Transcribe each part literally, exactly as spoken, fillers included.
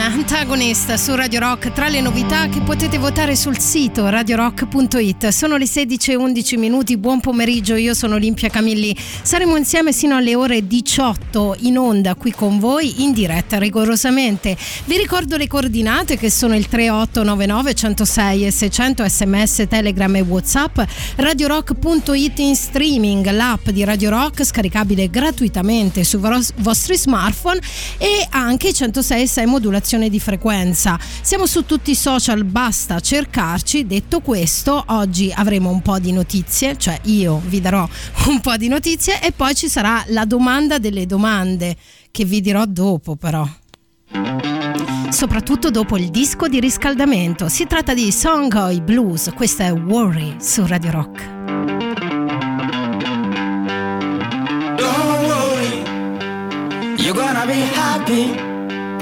antagonista su Radio Rock, tra le novità che potete votare sul sito radio rock punto it. Sono le sedici e undici minuti, buon pomeriggio, io sono Olimpia Camilli. Saremo insieme sino alle ore diciotto in onda qui con voi, in diretta rigorosamente. Vi ricordo le coordinate che sono il tre otto nove nove uno zero sei e seicento, sms, telegram e whatsapp, radio rock punto it in streaming, l'app di Radio Rock scaricabile gratuitamente sui vostri smartphone e anche centosei e sei modulazione di frequenza. Siamo su tutti i social, basta cercarci. Detto questo, oggi avremo un po' di notizie, cioè io vi darò un po' di notizie e poi ci sarà la domanda delle domande che vi dirò dopo, però soprattutto dopo il disco di riscaldamento. Si tratta di Songhoy Blues, questa è Worry su Radio Rock. Don't worry, you're gonna be happy.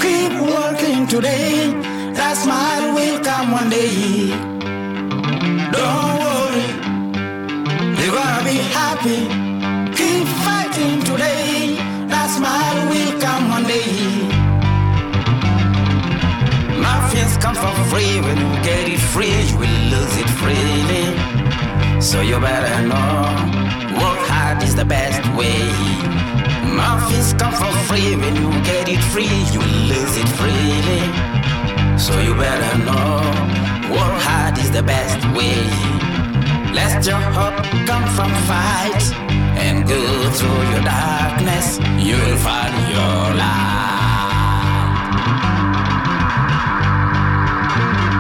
Keep working today, that smile will come one day. Don't worry, you're gonna be happy. Keep fighting today, that smile will come one day. Nothing's come for free, when you get it free, you will lose it freely. So you better know, work hard is the best way. Nothing's come for free, when you get it free, you lose it freely. So you better know, work hard is the best way. Let your hope come from fight, and go through your darkness, you'll find your light.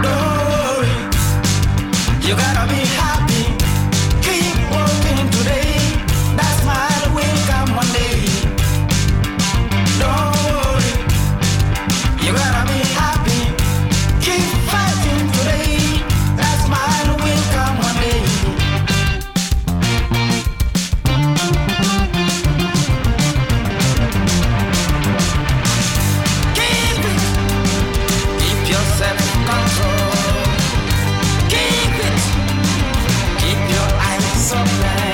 Don't worry, you gotta be happy. Keep working today, that smile will come one day. Don't worry, you gotta be happy. Keep fighting today, that smile will come one day. Keep it, keep yourself in control. Keep it, keep your eyes open.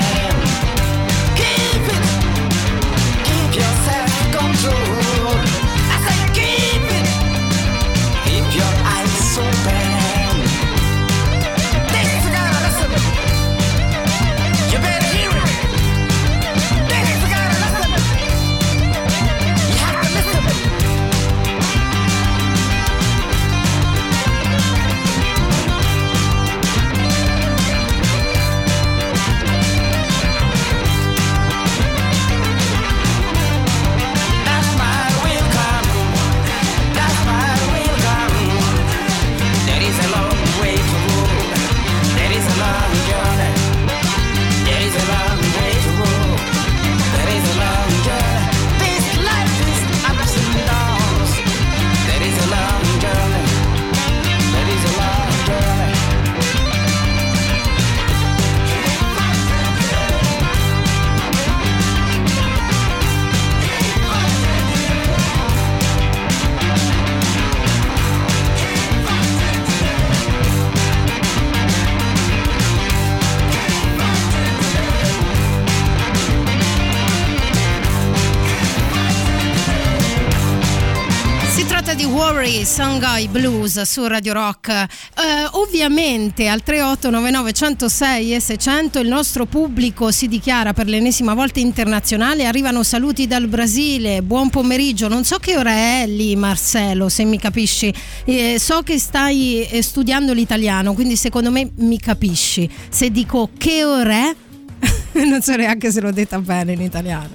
Songhoy Blues su Radio Rock. Eh, ovviamente al tre otto nove nove uno zero sei e seicento il nostro pubblico si dichiara per l'ennesima volta internazionale. Arrivano saluti dal Brasile, buon pomeriggio. Non so che ora è lì, Marcello, se mi capisci. Eh, so che stai studiando l'italiano, quindi secondo me mi capisci. Se dico che ora è, non so neanche se l'ho detta bene in italiano.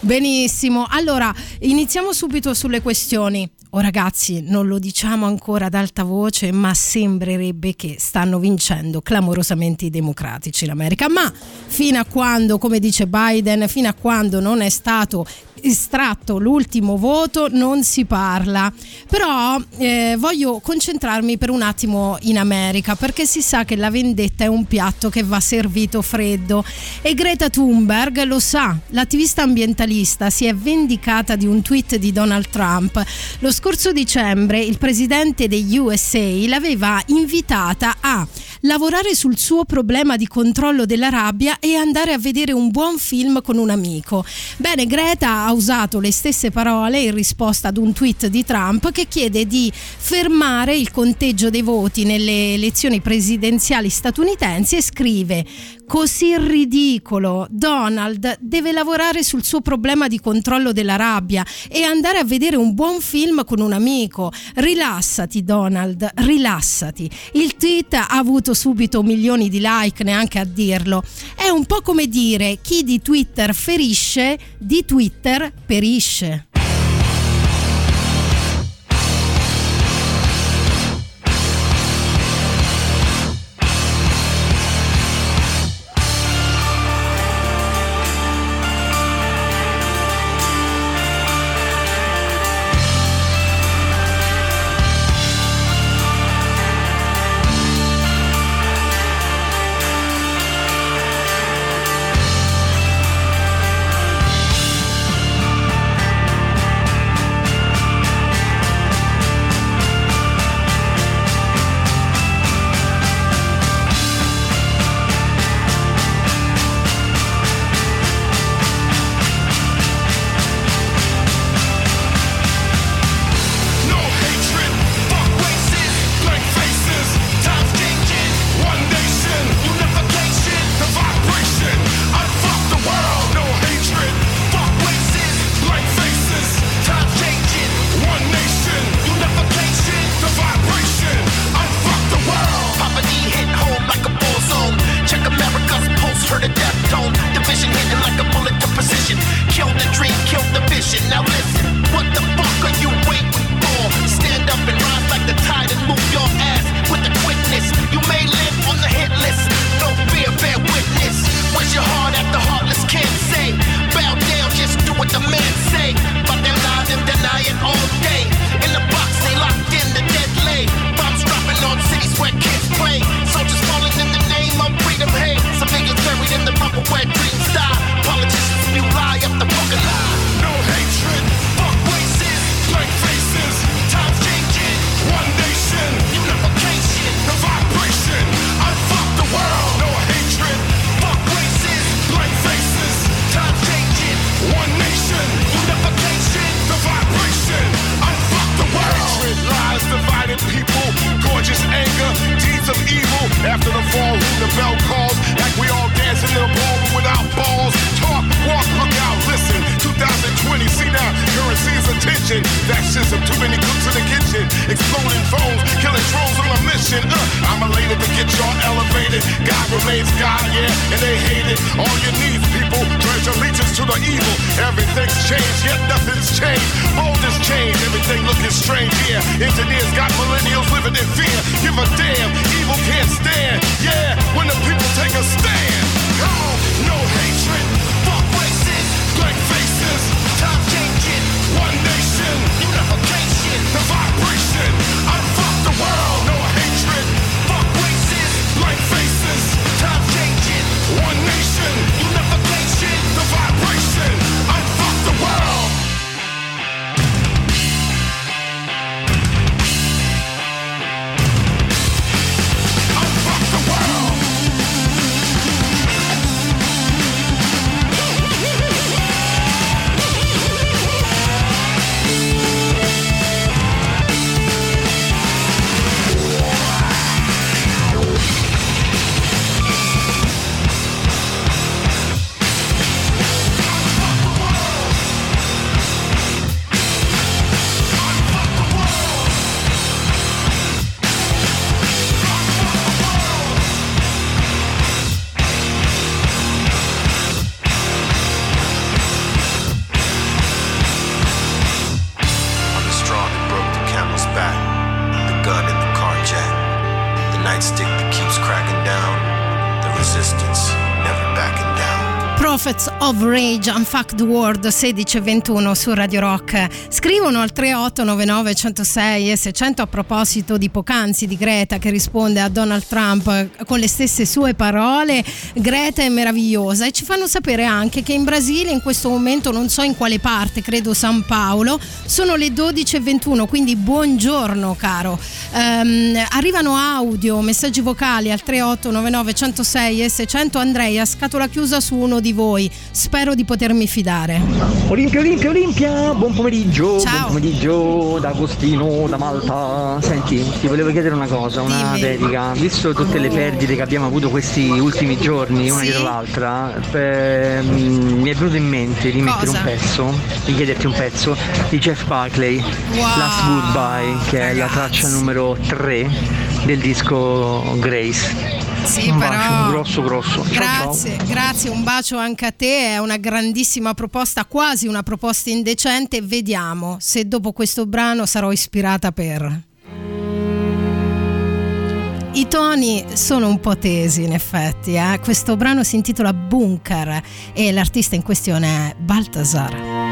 Benissimo, allora iniziamo subito sulle questioni. Oh ragazzi, non lo diciamo ancora ad alta voce, ma sembrerebbe che stanno vincendo clamorosamente i democratici in America. Ma fino a quando, come dice Biden, fino a quando non è stato estratto l'ultimo voto non si parla. Però eh, voglio concentrarmi per un attimo in America, perché si sa che la vendetta è un piatto che va servito freddo e Greta Thunberg lo sa. L'attivista ambientalista si è vendicata di un tweet di Donald Trump. Lo scorso dicembre il presidente degli U S A l'aveva invitata a lavorare sul suo problema di controllo della rabbia e andare a vedere un buon film con un amico. Bene, Greta ha usato le stesse parole in risposta ad un tweet di Trump che chiede di fermare il conteggio dei voti nelle elezioni presidenziali statunitensi e scrive: così ridicolo, Donald deve lavorare sul suo problema di controllo della rabbia e andare a vedere un buon film con un amico. Rilassati Donald, rilassati. Il tweet ha avuto subito milioni di like, neanche a dirlo. È un po' come dire: chi di Twitter ferisce, di Twitter perisce. Prophets of Rage, Unfuck the World, sedici e ventuno su Radio Rock. Scrivono al tre otto nove nove uno zero sei e seicento a proposito di poc'anzi di Greta che risponde a Donald Trump con le stesse sue parole. Greta è meravigliosa, e ci fanno sapere anche che in Brasile in questo momento, non so in quale parte, credo San Paolo, sono le dodici e ventuno, quindi buongiorno caro. Um, arrivano audio, messaggi vocali al tre otto nove nove uno zero sei e seicento. Andrea, scatola chiusa su uno di voi, spero di potermi fidare. Olimpia, Olimpia, Olimpia, buon pomeriggio. Ciao. Buon pomeriggio da Agostino, da Malta. Senti, ti volevo chiedere una cosa, una Dimmi. Dedica, visto tutte le perdite che abbiamo avuto questi ultimi giorni, una sì. dietro l'altra, eh, mi è venuto in mente di mettere cosa? un pezzo, di chiederti un pezzo di Jeff Buckley, wow. Last Goodbye, che Ragazzi. è la traccia numero tre del disco Grace. Sì, un bacio, però... un grosso grosso. Grazie, ciao, ciao. Grazie, un bacio anche a te, è una grandissima proposta, quasi una proposta indecente. Vediamo se dopo questo brano sarò ispirata per... I toni sono un po' tesi in effetti, eh? Questo brano si intitola Bunker e l'artista in questione è Balthazar.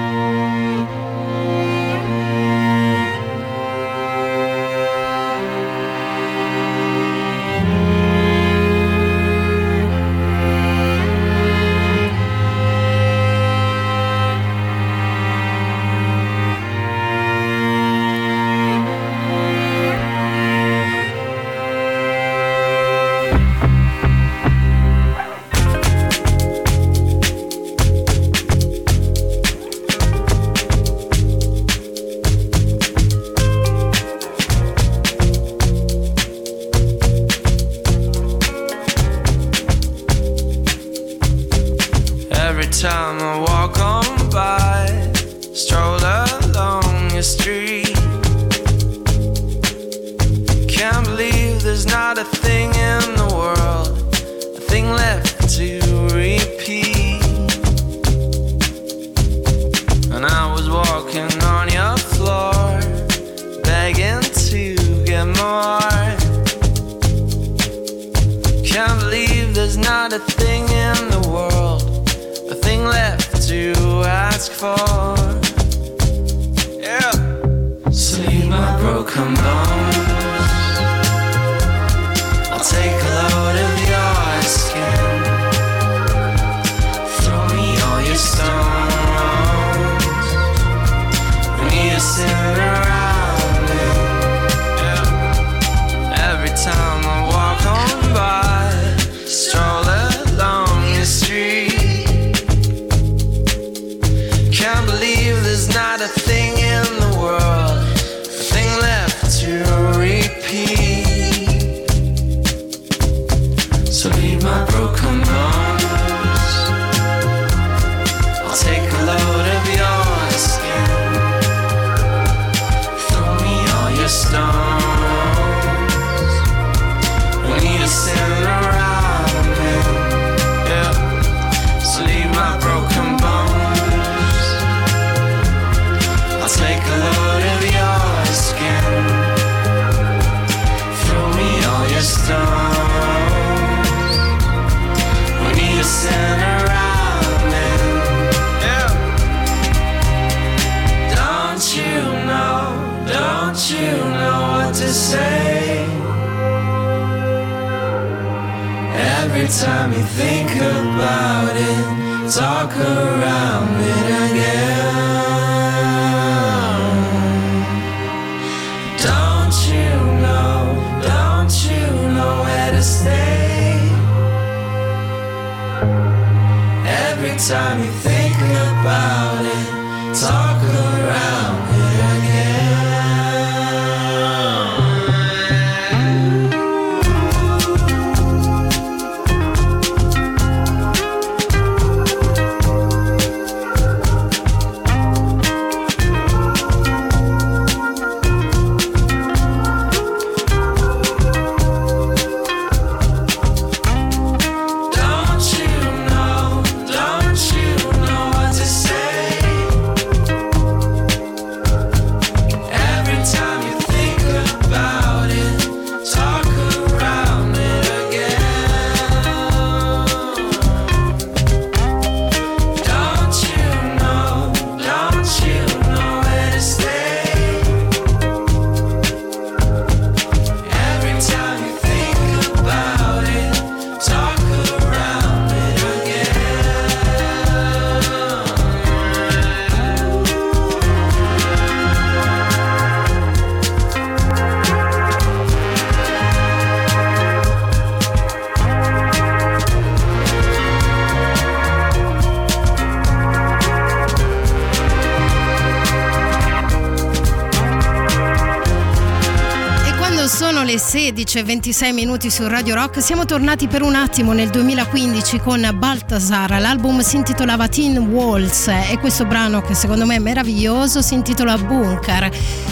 Sono le sedici e ventisei minuti su Radio Rock. Siamo tornati per un attimo nel duemilaquindici con Balthazar. L'album si intitolava Teen Waltz e questo brano, che secondo me è meraviglioso, si intitola Bunker,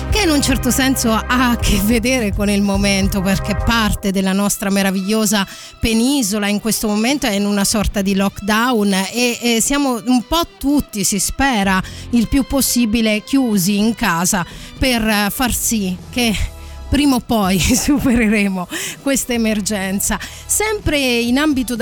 che in un certo senso ha a che vedere con il momento, perché parte della nostra meravigliosa penisola in questo momento è in una sorta di lockdown e, e siamo un po' tutti, si spera il più possibile, chiusi in casa per far sì che prima o poi supereremo questa emergenza. Sempre in ambito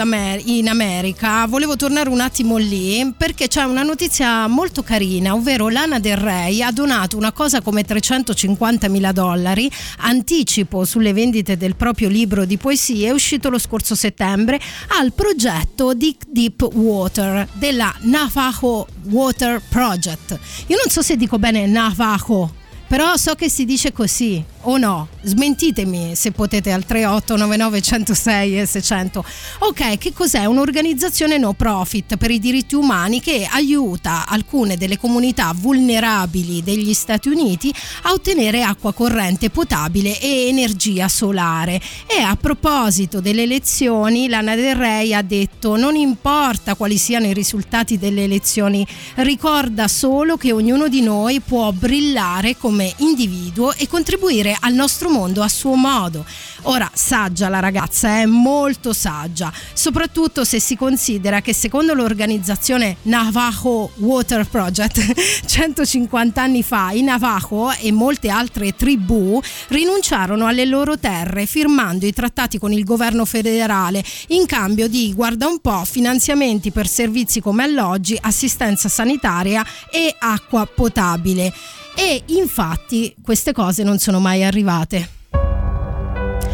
in America, volevo tornare un attimo lì perché c'è una notizia molto carina, ovvero Lana Del Rey ha donato una cosa come trecentocinquantamila dollari, anticipo sulle vendite del proprio libro di poesie uscito lo scorso settembre, al progetto Deep Deep Water della Navajo Water Project. Io non so se dico bene Navajo, però so che si dice così, o no? Smentitemi se potete al tre otto nove nove uno zero sei e sei zero zero. Ok, che cos'è? Un'organizzazione no profit per i diritti umani che aiuta alcune delle comunità vulnerabili degli Stati Uniti a ottenere acqua corrente potabile e energia solare. E a proposito delle elezioni, Lana Del Rey ha detto: non importa quali siano i risultati delle elezioni, ricorda solo che ognuno di noi può brillare come individuo e contribuire al nostro mondo a suo modo. Ora, saggia la ragazza, è molto saggia, soprattutto se si considera che secondo l'organizzazione Navajo Water Project centocinquanta anni fa i Navajo e molte altre tribù rinunciarono alle loro terre firmando i trattati con il governo federale in cambio di, guarda un po', finanziamenti per servizi come alloggi, assistenza sanitaria e acqua potabile. E infatti queste cose non sono mai arrivate.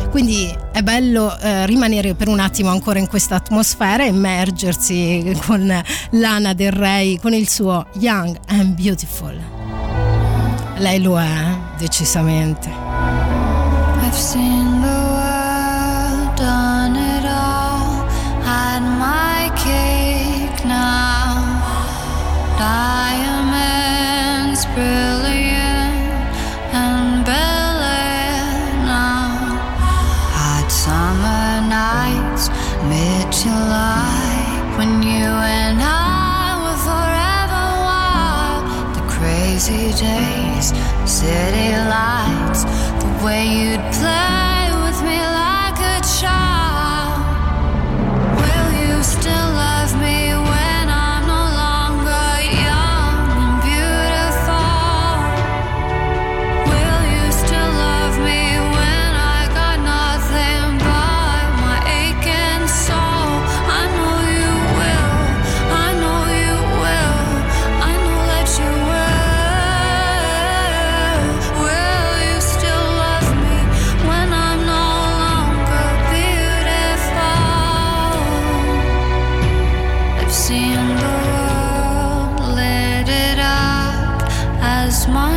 Quindi è bello eh, rimanere per un attimo ancora in questa atmosfera e immergersi con Lana Del Rey, con il suo Young and Beautiful. Lei lo è, decisamente. I've seen the world, done it all, had my cake now, diamonds brilliant. Mid-July, when you and I were forever wild, the crazy days, city lights, the way you'd play with me like a child. Will you still love me when I'm no longer young and beautiful? Will you still love me when I got nothing but my aching soul?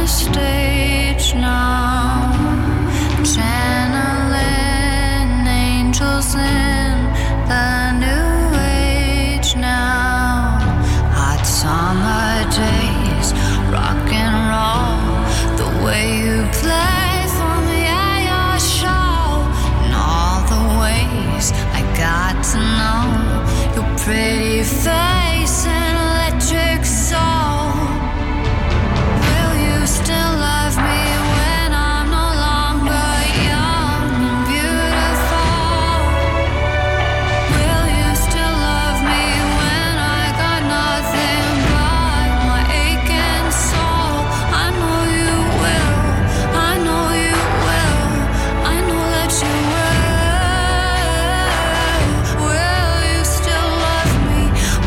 Stage now, channeling angels in the new age now. Hot summer days, rock and roll, the way you play for me at your show, and all the ways I got to know your pretty face and electric soul.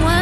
When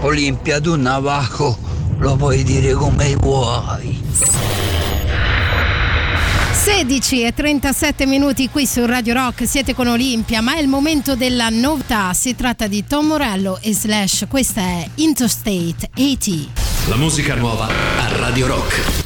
Olimpia, tu Navajo lo puoi dire come vuoi. sedici e trentasette minuti qui su Radio Rock, siete con Olimpia, ma è il momento della novità. Si tratta di Tom Morello e Slash, questa è Interstate ottanta. La musica nuova a Radio Rock.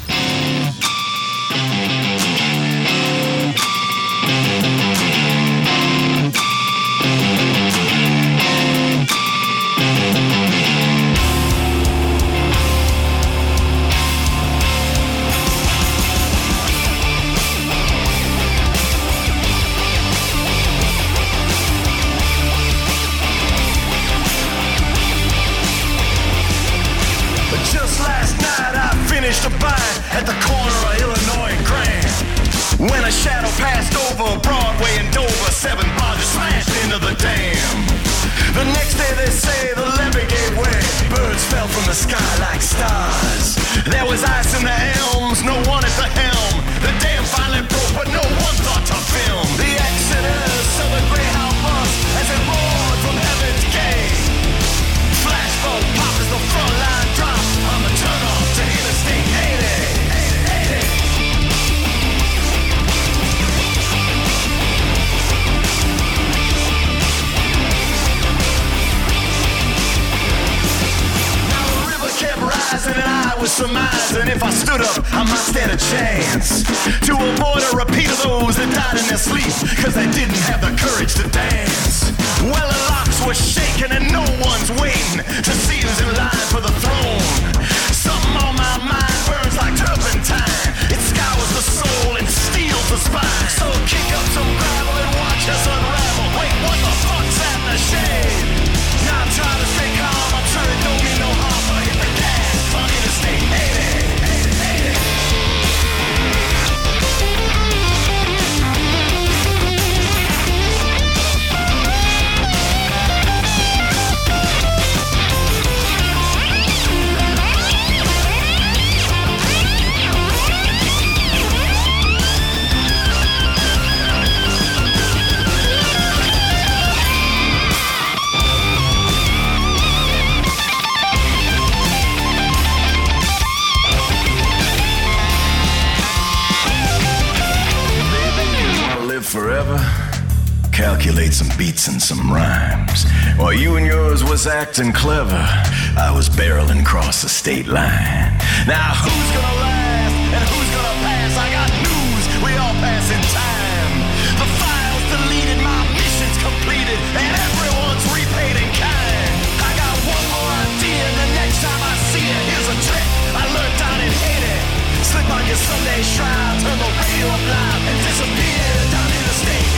Acting clever, I was barreling across the state line. Now who's gonna last and who's gonna pass? I got news, we all pass in time. The files deleted, my mission's completed, and everyone's repaid in kind. I got one more idea, and the next time I see it, here's a trick I learned down in Haiti. Slip on your Sunday shroud, turn the radio up loud, and disappear down in the state.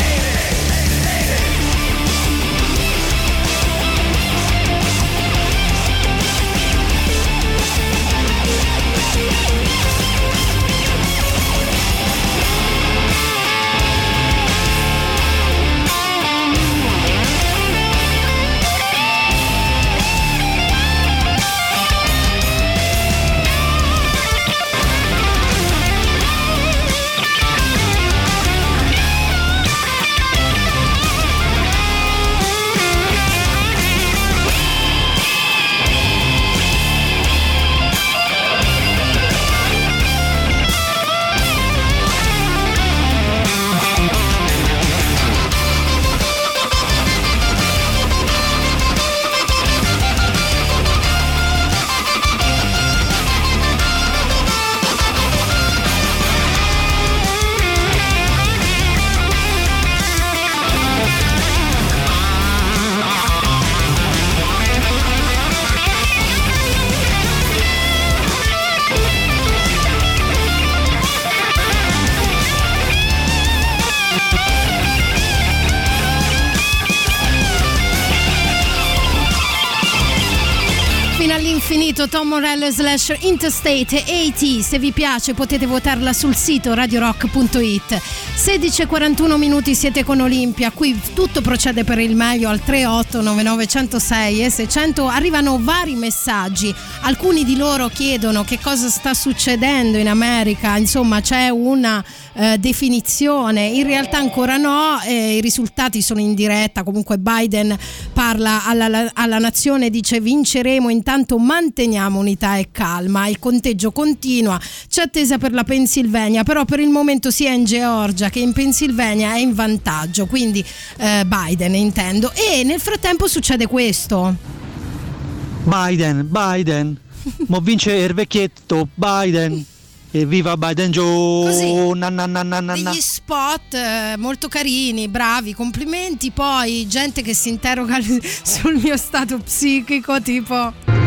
Tom Morello slash Interstate ottanta. Se vi piace potete votarla sul sito radio rock punto it. sedici e quarantuno minuti, siete con Olimpia. Qui tutto procede per il meglio al tre otto nove nove zero sei e seicento. Arrivano vari messaggi. Alcuni di loro chiedono che cosa sta succedendo in America. Insomma, c'è una eh, definizione, in realtà ancora no, eh, i risultati sono in diretta, comunque Biden parla alla, alla nazione, dice vinceremo, intanto manteniamo unità e calma, il conteggio continua, c'è attesa per la Pennsylvania, però per il momento sia in Georgia che in Pennsylvania è in vantaggio, quindi eh, Biden intendo, e nel frattempo succede questo. Biden, Biden, mo vince il vecchietto Biden. Evviva Biden Joe! Così, na, na, na, na, na. Degli spot eh, molto carini, bravi, complimenti. Poi gente che si interroga sul mio stato psichico, tipo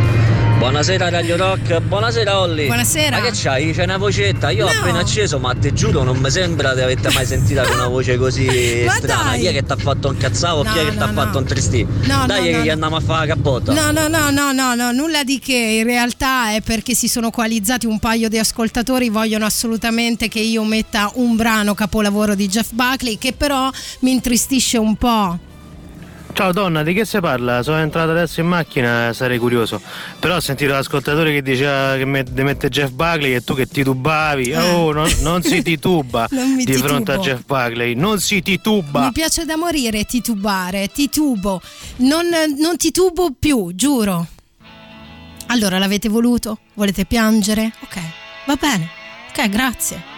buonasera Radio Rock, buonasera Olli. Buonasera. Ma che c'hai? C'è una vocetta? Io no. ho appena acceso, ma te giuro non mi sembra di averte mai sentito una voce così strana. Dai. Chi è che t'ha fatto un cazzavo? No, chi è che no, t'ha no. fatto un tristì? No, dai no, che no, gli no. andiamo a fare la cappotta. No, no, no, no, no, no, nulla di che. In realtà è perché si sono coalizzati un paio di ascoltatori, vogliono assolutamente che io metta un brano capolavoro di Jeff Buckley, che però mi intristisce un po'. Ciao donna, di che si parla? Sono entrato adesso in macchina, sarei curioso. Però ho sentito l'ascoltatore che diceva che mette Jeff Buckley e tu che titubavi. Oh, non, non si tituba di titubo. Fronte a Jeff Buckley. Non si tituba. Mi piace da morire titubare, titubo. Non, non titubo più, giuro. Allora, l'avete voluto? Volete piangere? Ok, va bene. Ok, grazie.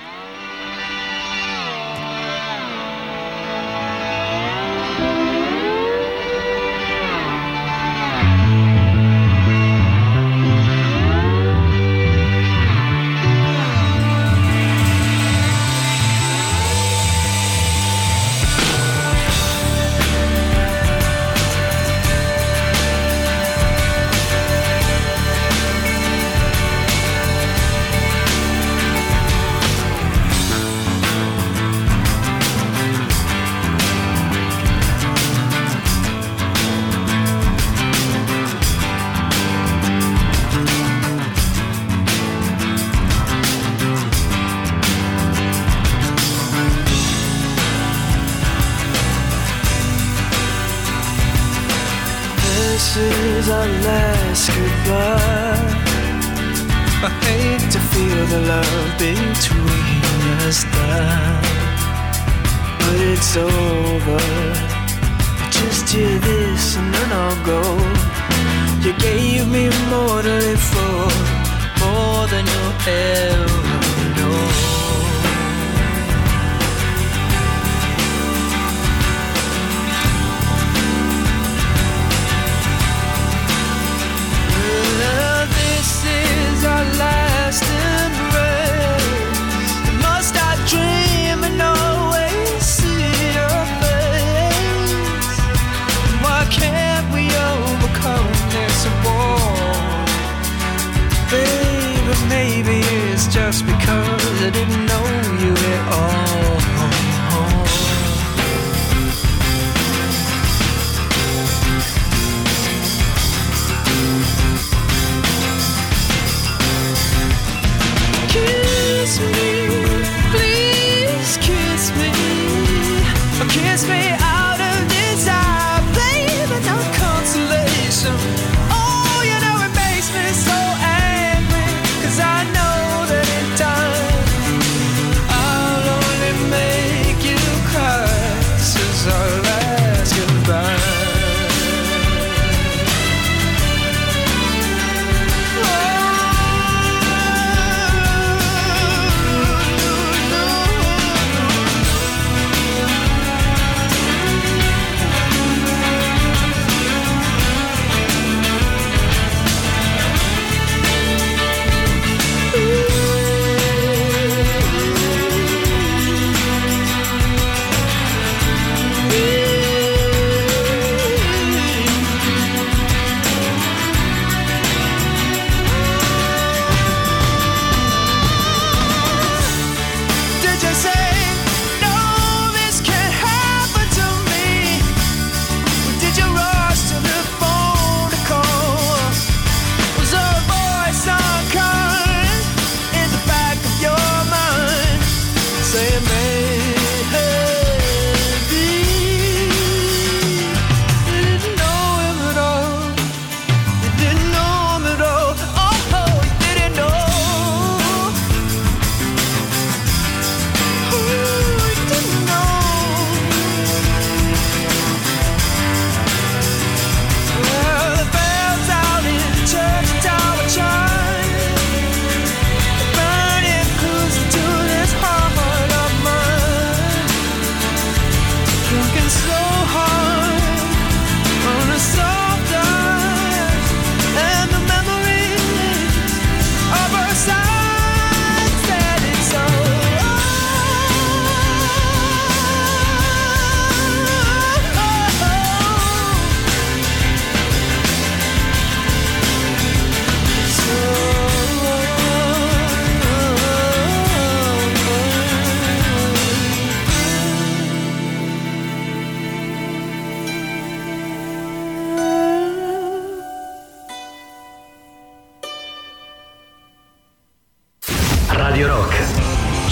Amen.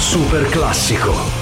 Super classico.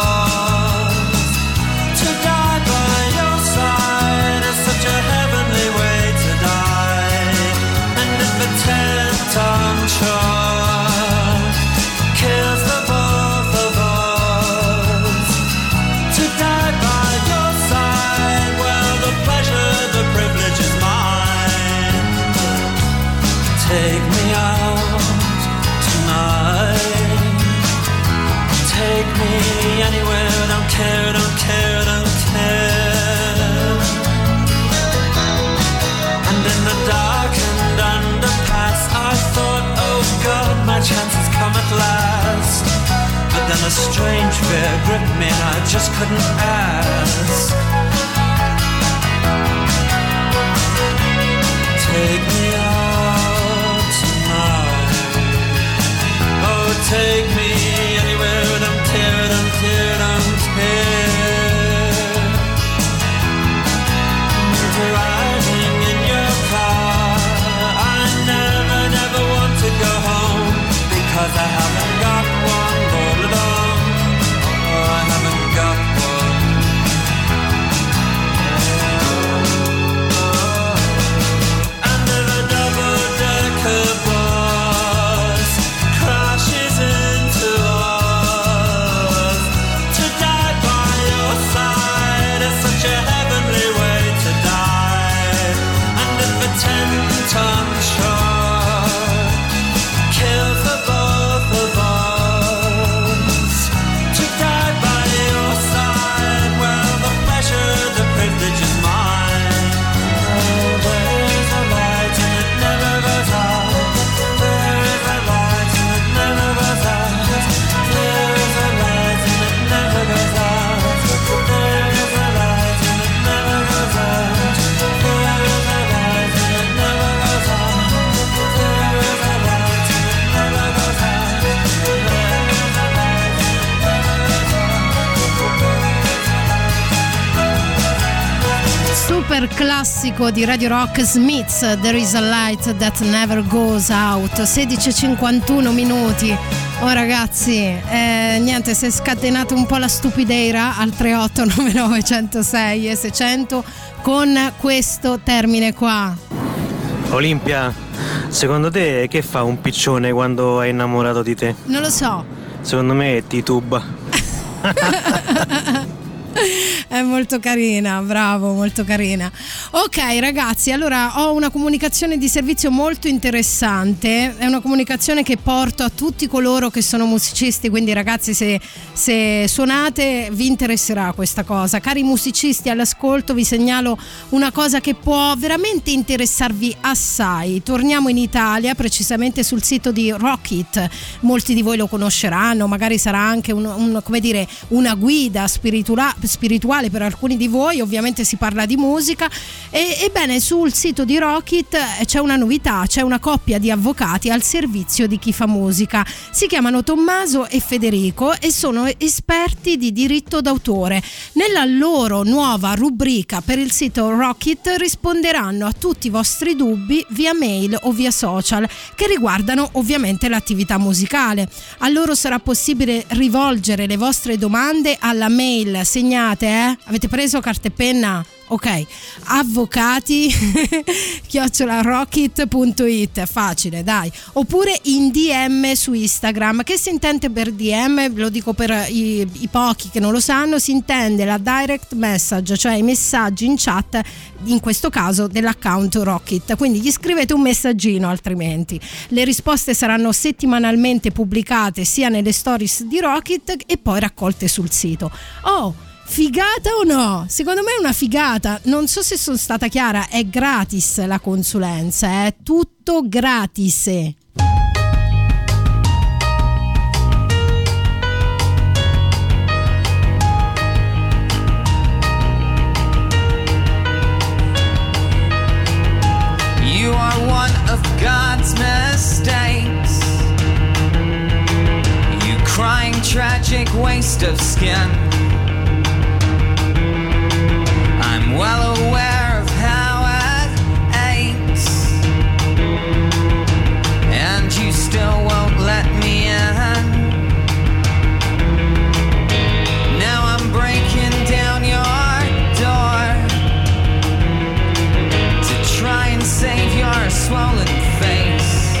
Chances come at last, but then a strange fear gripped me and I just couldn't ask. Take me out tonight, oh take me anywhere, don't care, don't care, don't care. Driving in your car, I never, never want to go home. Cause I haven't got one all along. Oh, I haven't got one. Oh. Under the double-decker bus crashes into us. To die by your side is such a heavenly way to die. And if a ten-ton truck kills the bus. Super classico di Radio Rock, Smiths, There is a light that never goes out. Sedici e cinquantuno minuti. Oh ragazzi, eh, niente, si è scatenata un po' la stupideira al tre otto nove nove, centosei e seicento con questo termine qua. Olimpia, secondo te che fa un piccione quando è innamorato di te? Non lo so. Secondo me tituba. È molto carina, bravo, molto carina. Ok ragazzi, allora ho una comunicazione di servizio molto interessante, è una comunicazione che porto a tutti coloro che sono musicisti, quindi ragazzi se, se suonate vi interesserà questa cosa. Cari musicisti all'ascolto, vi segnalo una cosa che può veramente interessarvi assai. Torniamo in Italia, precisamente sul sito di Rockit, molti di voi lo conosceranno, magari sarà anche un, un, come dire, una guida spiritua- spirituale per alcuni di voi, ovviamente si parla di musica. E, ebbene, sul sito di Rockit c'è una novità, c'è una coppia di avvocati al servizio di chi fa musica. Si chiamano Tommaso e Federico e sono esperti di diritto d'autore. Nella loro nuova rubrica per il sito Rockit risponderanno a tutti i vostri dubbi via mail o via social che riguardano ovviamente l'attività musicale. A loro sarà possibile rivolgere le vostre domande alla mail segnalata segnate, eh? Avete preso carta e penna? Ok, avvocati chiocciola rockit.it, facile, dai. Oppure in D M su Instagram. Che si intende per D M? Lo dico per i, i pochi che non lo sanno, si intende la direct message, cioè i messaggi in chat, in questo caso dell'account Rockit. Quindi gli scrivete un messaggino, altrimenti le risposte saranno settimanalmente pubblicate sia nelle stories di Rockit e poi raccolte sul sito. Oh, figata o no? Secondo me è una figata. Non so se sono stata chiara, è gratis la consulenza, è tutto gratis. You are one of God's mistakes. You crying tragic waste of skin. I'm well aware of how it aches, and you still won't let me in. Now I'm breaking down your door to try and save your swollen face.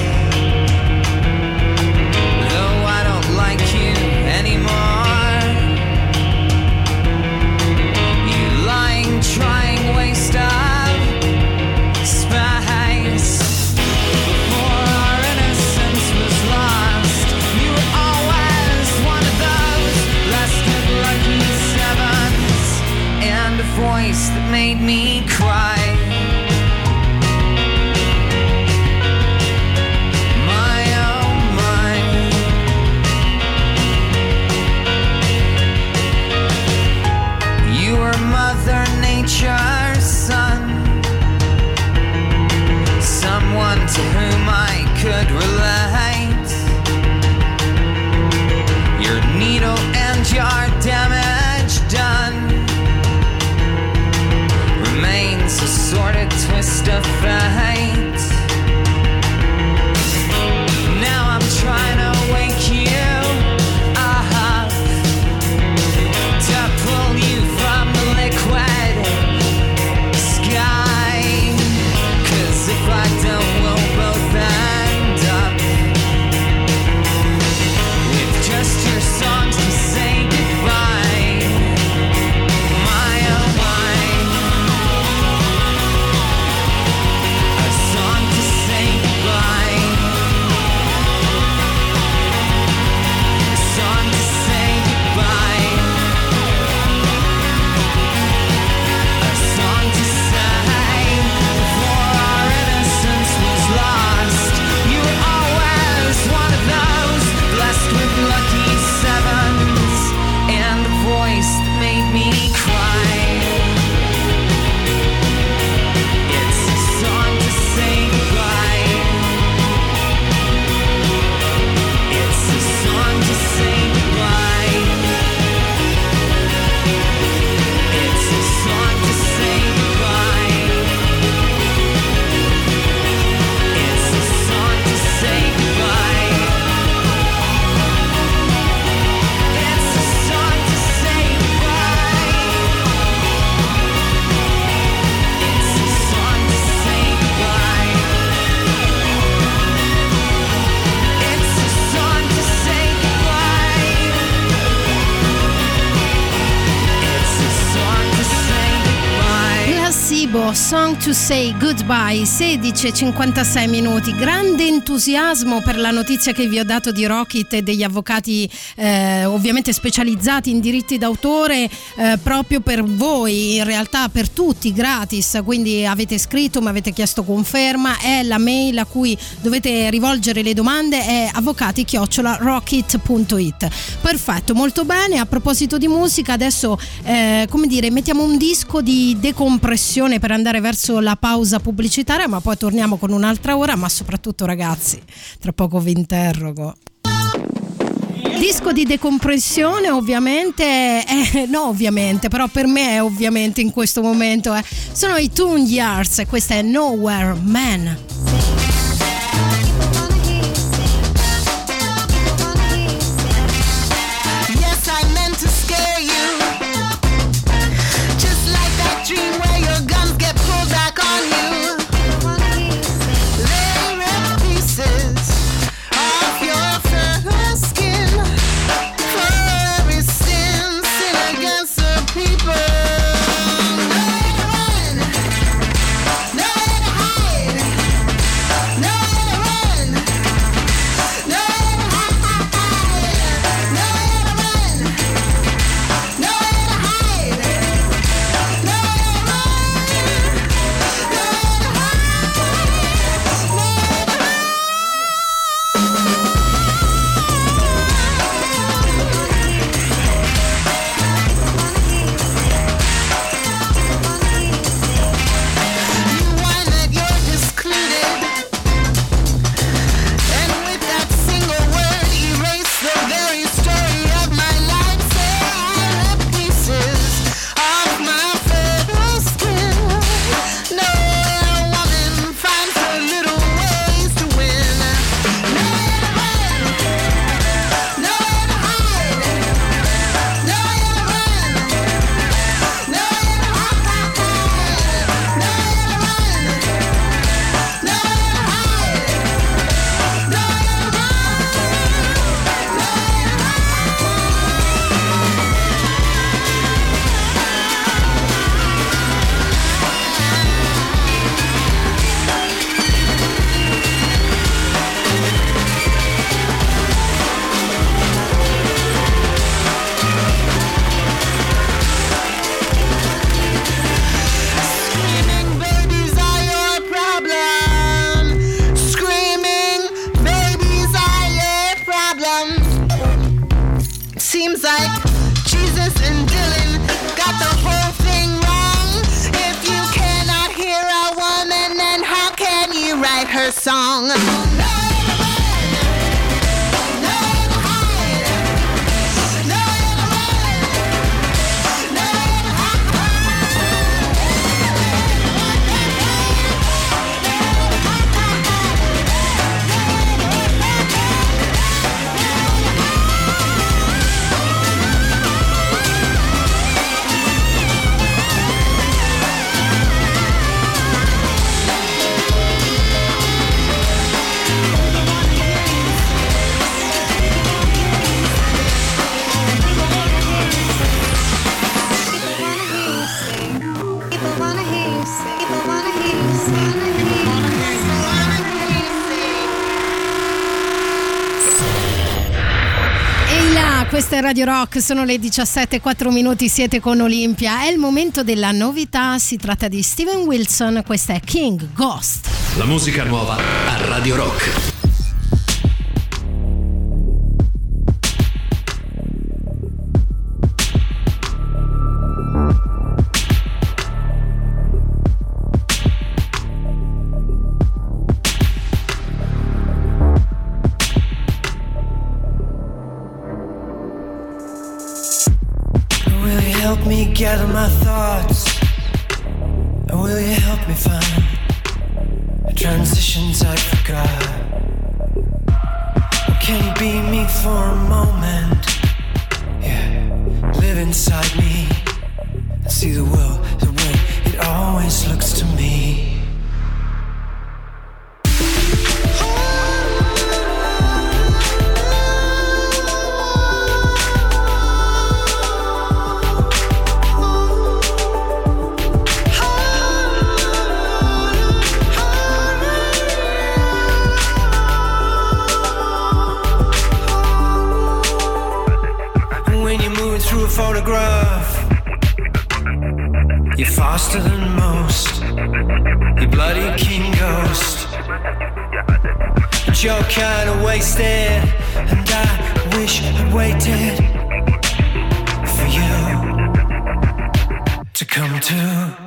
Though I don't like you anymore, trying waste of space. And a voice that made me cry. Nature's son, someone to whom I could relate. Your needle and your damage done remains a sordid twist of fate. Now I'm trying to wake you up, to pull you from the liquid sky, 'cause if I don't, we'll both end up with just your songs to say goodbye. My oh my, a song to say goodbye, a song to say goodbye. Song to say goodbye, sedici e cinquantasei minuti. Grande entusiasmo per la notizia che vi ho dato di Rockit e degli avvocati eh, ovviamente specializzati in diritti d'autore, eh, proprio per voi, in realtà per tutti, gratis. Quindi avete scritto, mi avete chiesto conferma, è la mail a cui dovete rivolgere le domande, è avvocati chiocciola rockit punto it. Perfetto, molto bene. A proposito di musica, adesso eh, come dire, mettiamo un disco di decompressione per andare verso la pausa pubblicitaria, ma poi torniamo con un'altra ora. Ma soprattutto, ragazzi, tra poco vi interrogo. Disco di decompressione, ovviamente, eh, no ovviamente, però per me è ovviamente in questo momento, eh. Sono i tUnE-yArDs, questa è Nowhere Man. seems like Jesus and Dylan got the whole thing wrong. If you cannot hear a woman, then how can you write her song? Questa è Radio Rock, sono le diciassette e quattro minuti, siete con Olimpia. È il momento della novità, si tratta di Steven Wilson, questa è King Ghost. La musica nuova a Radio Rock. Gather my thoughts, and will you help me find the transitions I forgot? Or can you be me for a moment? Yeah, live inside me and see the world the way it always looks to me. Photograph, you're faster than most, you bloody king ghost, but you're kinda wasted, and I wish I'd waited for you to come to.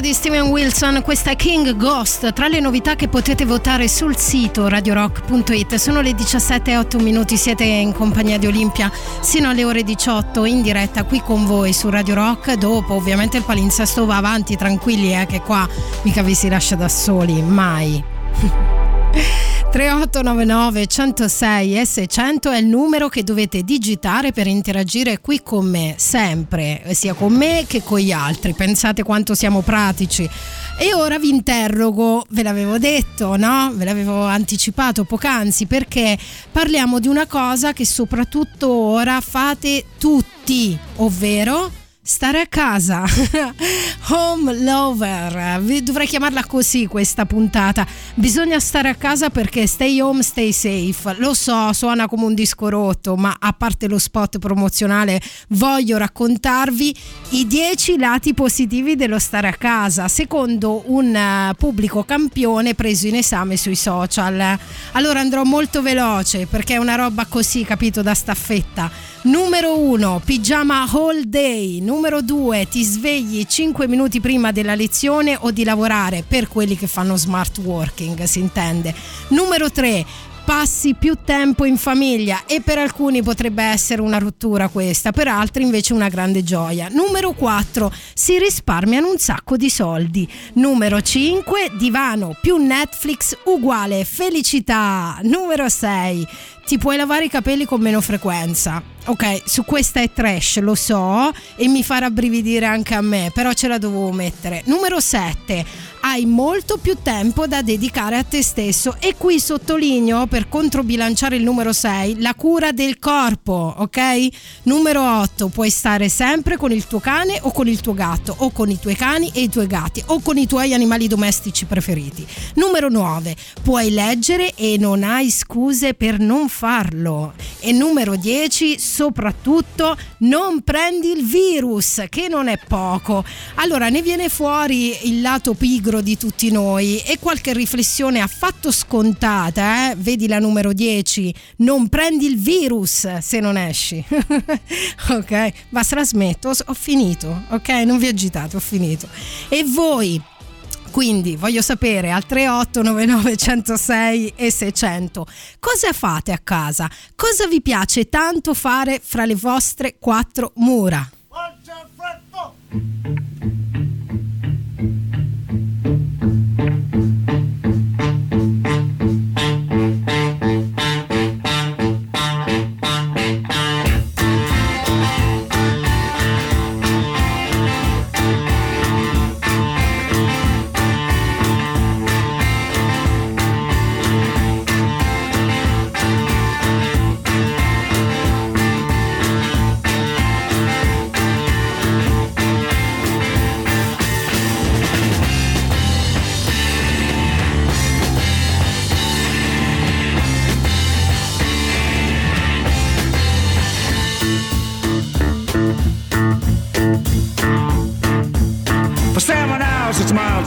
Di Steven Wilson, questa King Ghost, tra le novità che potete votare sul sito radio rock punto it. Sono le diciassette e otto minuti, siete in compagnia di Olimpia sino alle ore diciotto in diretta qui con voi su Radio Rock. Dopo ovviamente il palinsesto va avanti, tranquilli eh, che qua mica vi si lascia da soli, mai. tre otto nove nove, centosei e seicento è il numero che dovete digitare per interagire qui con me, sempre, sia con me che con gli altri. Pensate quanto siamo pratici. E ora vi interrogo, ve l'avevo detto, no? Ve l'avevo anticipato poc'anzi, perché parliamo di una cosa che soprattutto ora fate tutti, ovvero stare a casa. Home lover, dovrei chiamarla così questa puntata. Bisogna stare a casa perché stay home, stay safe. Lo so, suona come un disco rotto, ma a parte lo spot promozionale voglio raccontarvi i dieci lati positivi dello stare a casa, secondo un pubblico campione preso in esame sui social. Allora andrò molto veloce perché è una roba così, capito, da staffetta. Numero uno, pigiama all day. Numero due, ti svegli cinque minuti prima della lezione o di lavorare, per quelli che fanno smart working, si intende. Numero tre, passi più tempo in famiglia, e per alcuni potrebbe essere una rottura questa, per altri invece una grande gioia. Numero quattro, si risparmiano un sacco di soldi. Numero cinque, divano più Netflix uguale felicità. Numero sei, ti puoi lavare i capelli con meno frequenza. Ok, su questa è trash, lo so, e mi farà brividire anche a me, però ce la dovevo mettere. Numero sette, hai molto più tempo da dedicare a te stesso, e qui sottolineo, per controbilanciare il numero sei, la cura del corpo, ok? Numero otto, puoi stare sempre con il tuo cane o con il tuo gatto, o con i tuoi cani e i tuoi gatti, o con i tuoi animali domestici preferiti. Numero nove, puoi leggere e non hai scuse per non farlo. E numero dieci, soprattutto non prendi il virus, che non è poco. Allora ne viene fuori il lato pigro di tutti noi, e qualche riflessione affatto scontata, eh? Vedi la numero dieci, non prendi il virus se non esci. Ok, basta, la smetto, ho finito, ok, non vi agitate, ho finito. E voi? Quindi voglio sapere al tre otto nove nove, centosei e seicento cosa fate a casa, cosa vi piace tanto fare fra le vostre quattro mura.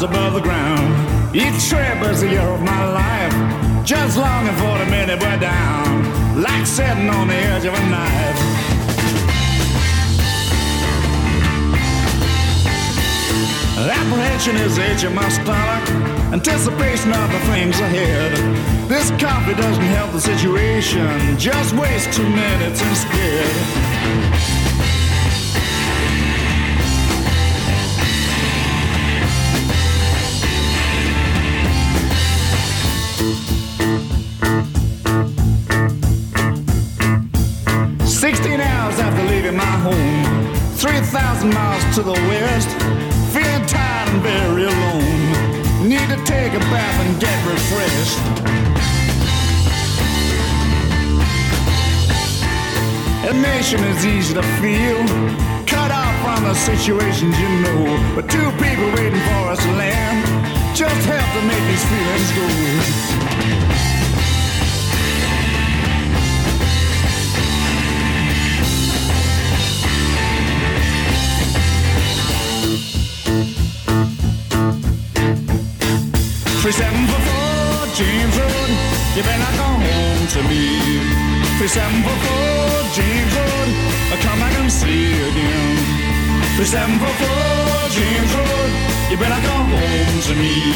Above the ground, each trip is a year of my life, just longing for the minute we're down, like sitting on the edge of a knife. Apprehension is the itch in my stomach, anticipation of the things ahead. This coffee doesn't help the situation, just waste two minutes instead. three thousand miles to the west, feeling tired and very alone, need to take a bath and get refreshed. Emotion is easy to feel, cut off from the situations you know, but two people waiting for us to land, just help to make these feelings go. three seven four four James Road, you better not come home to me. three seven four four James Road, come back and see you again. three seven four four James Road, you better come home to me.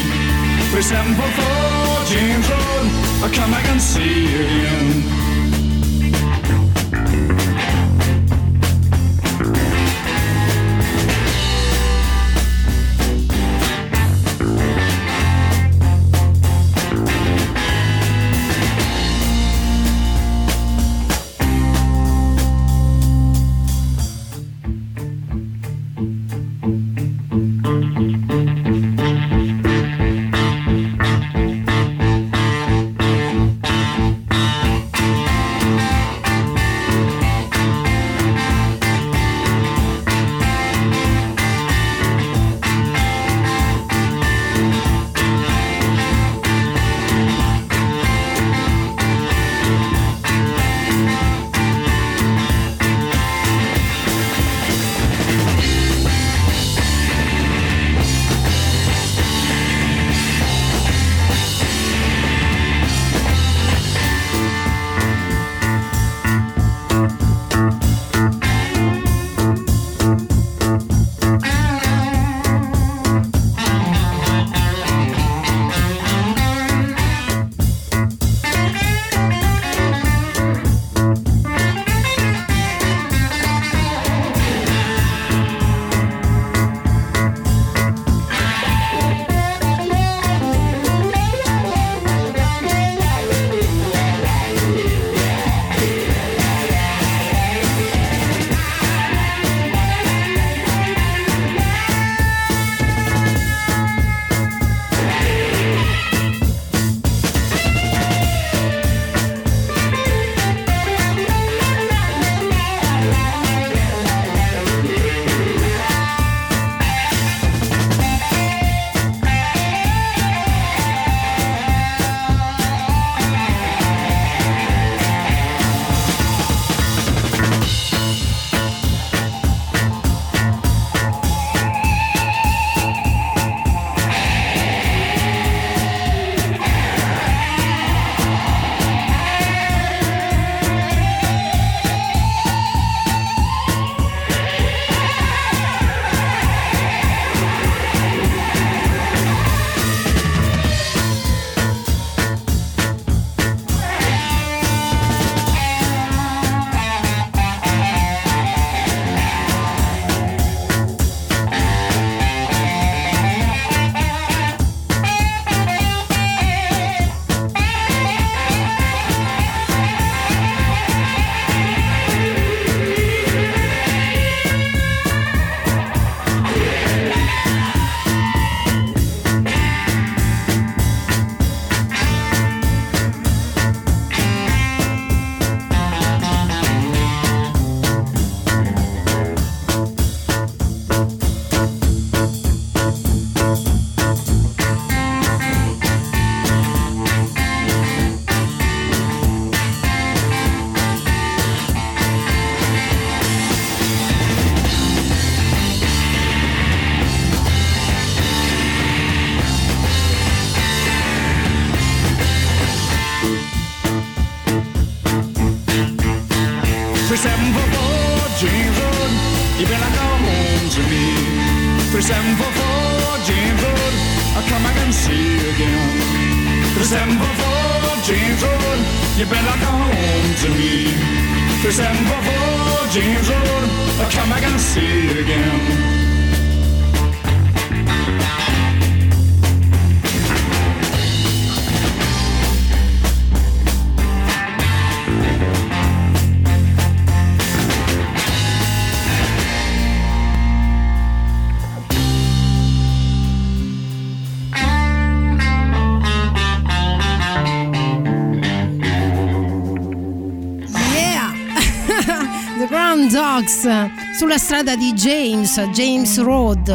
three seven four four James Road, come back and see you again. three seven four four James Road, I'll come back and see you again. three seven four four James Road, you better come home to me. three seven four four James Road, I'll come back and see you again. Sulla strada di James, James Road.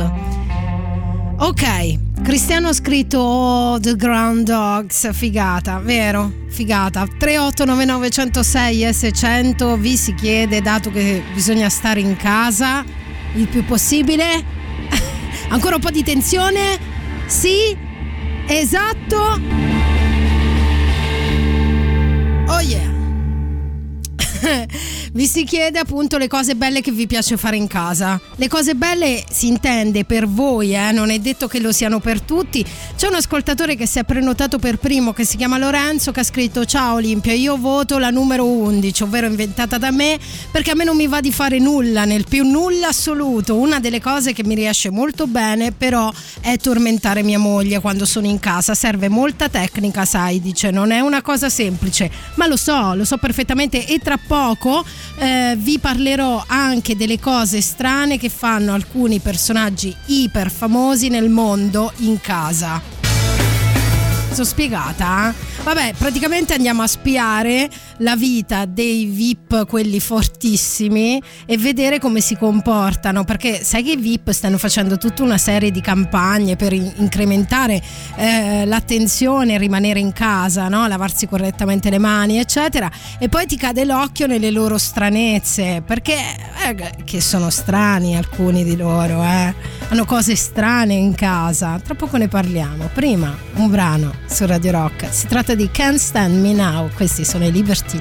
Ok, Cristiano ha scritto oh, The Ground Dogs, figata, vero? Figata. tre otto nove nove zero sei S cento vi si chiede, dato che bisogna stare in casa il più possibile. Ancora un po' di tensione? Sì, esatto. Oh yeah. Vi si chiede appunto le cose belle che vi piace fare in casa. Le cose belle si intende per voi, eh? Non è detto che lo siano per tutti. C'è un ascoltatore che si è prenotato per primo, che si chiama Lorenzo, che ha scritto: ciao Olimpia, io voto la numero undici, ovvero inventata da me, perché a me non mi va di fare nulla, nel più nulla assoluto. Una delle cose che mi riesce molto bene però è tormentare mia moglie quando sono in casa. Serve molta tecnica, sai, dice, non è una cosa semplice, ma lo so, lo so perfettamente. E tra poco Eh, vi parlerò anche delle cose strane che fanno alcuni personaggi iper famosi nel mondo in casa. Sono spiegata? Eh? Vabbè, praticamente andiamo a spiare la vita dei V I P, quelli fortissimi, e vedere come si comportano, perché sai che i V I P stanno facendo tutta una serie di campagne per in- incrementare eh, l'attenzione, rimanere in casa, no? Lavarsi correttamente le mani, eccetera, e poi ti cade l'occhio nelle loro stranezze, perché eh, che sono strani alcuni di loro, eh? Hanno cose strane in casa, tra poco ne parliamo. Prima un brano su Radio Rock, si tratta di Can't Stand Me Now, questi sono i Libertines. An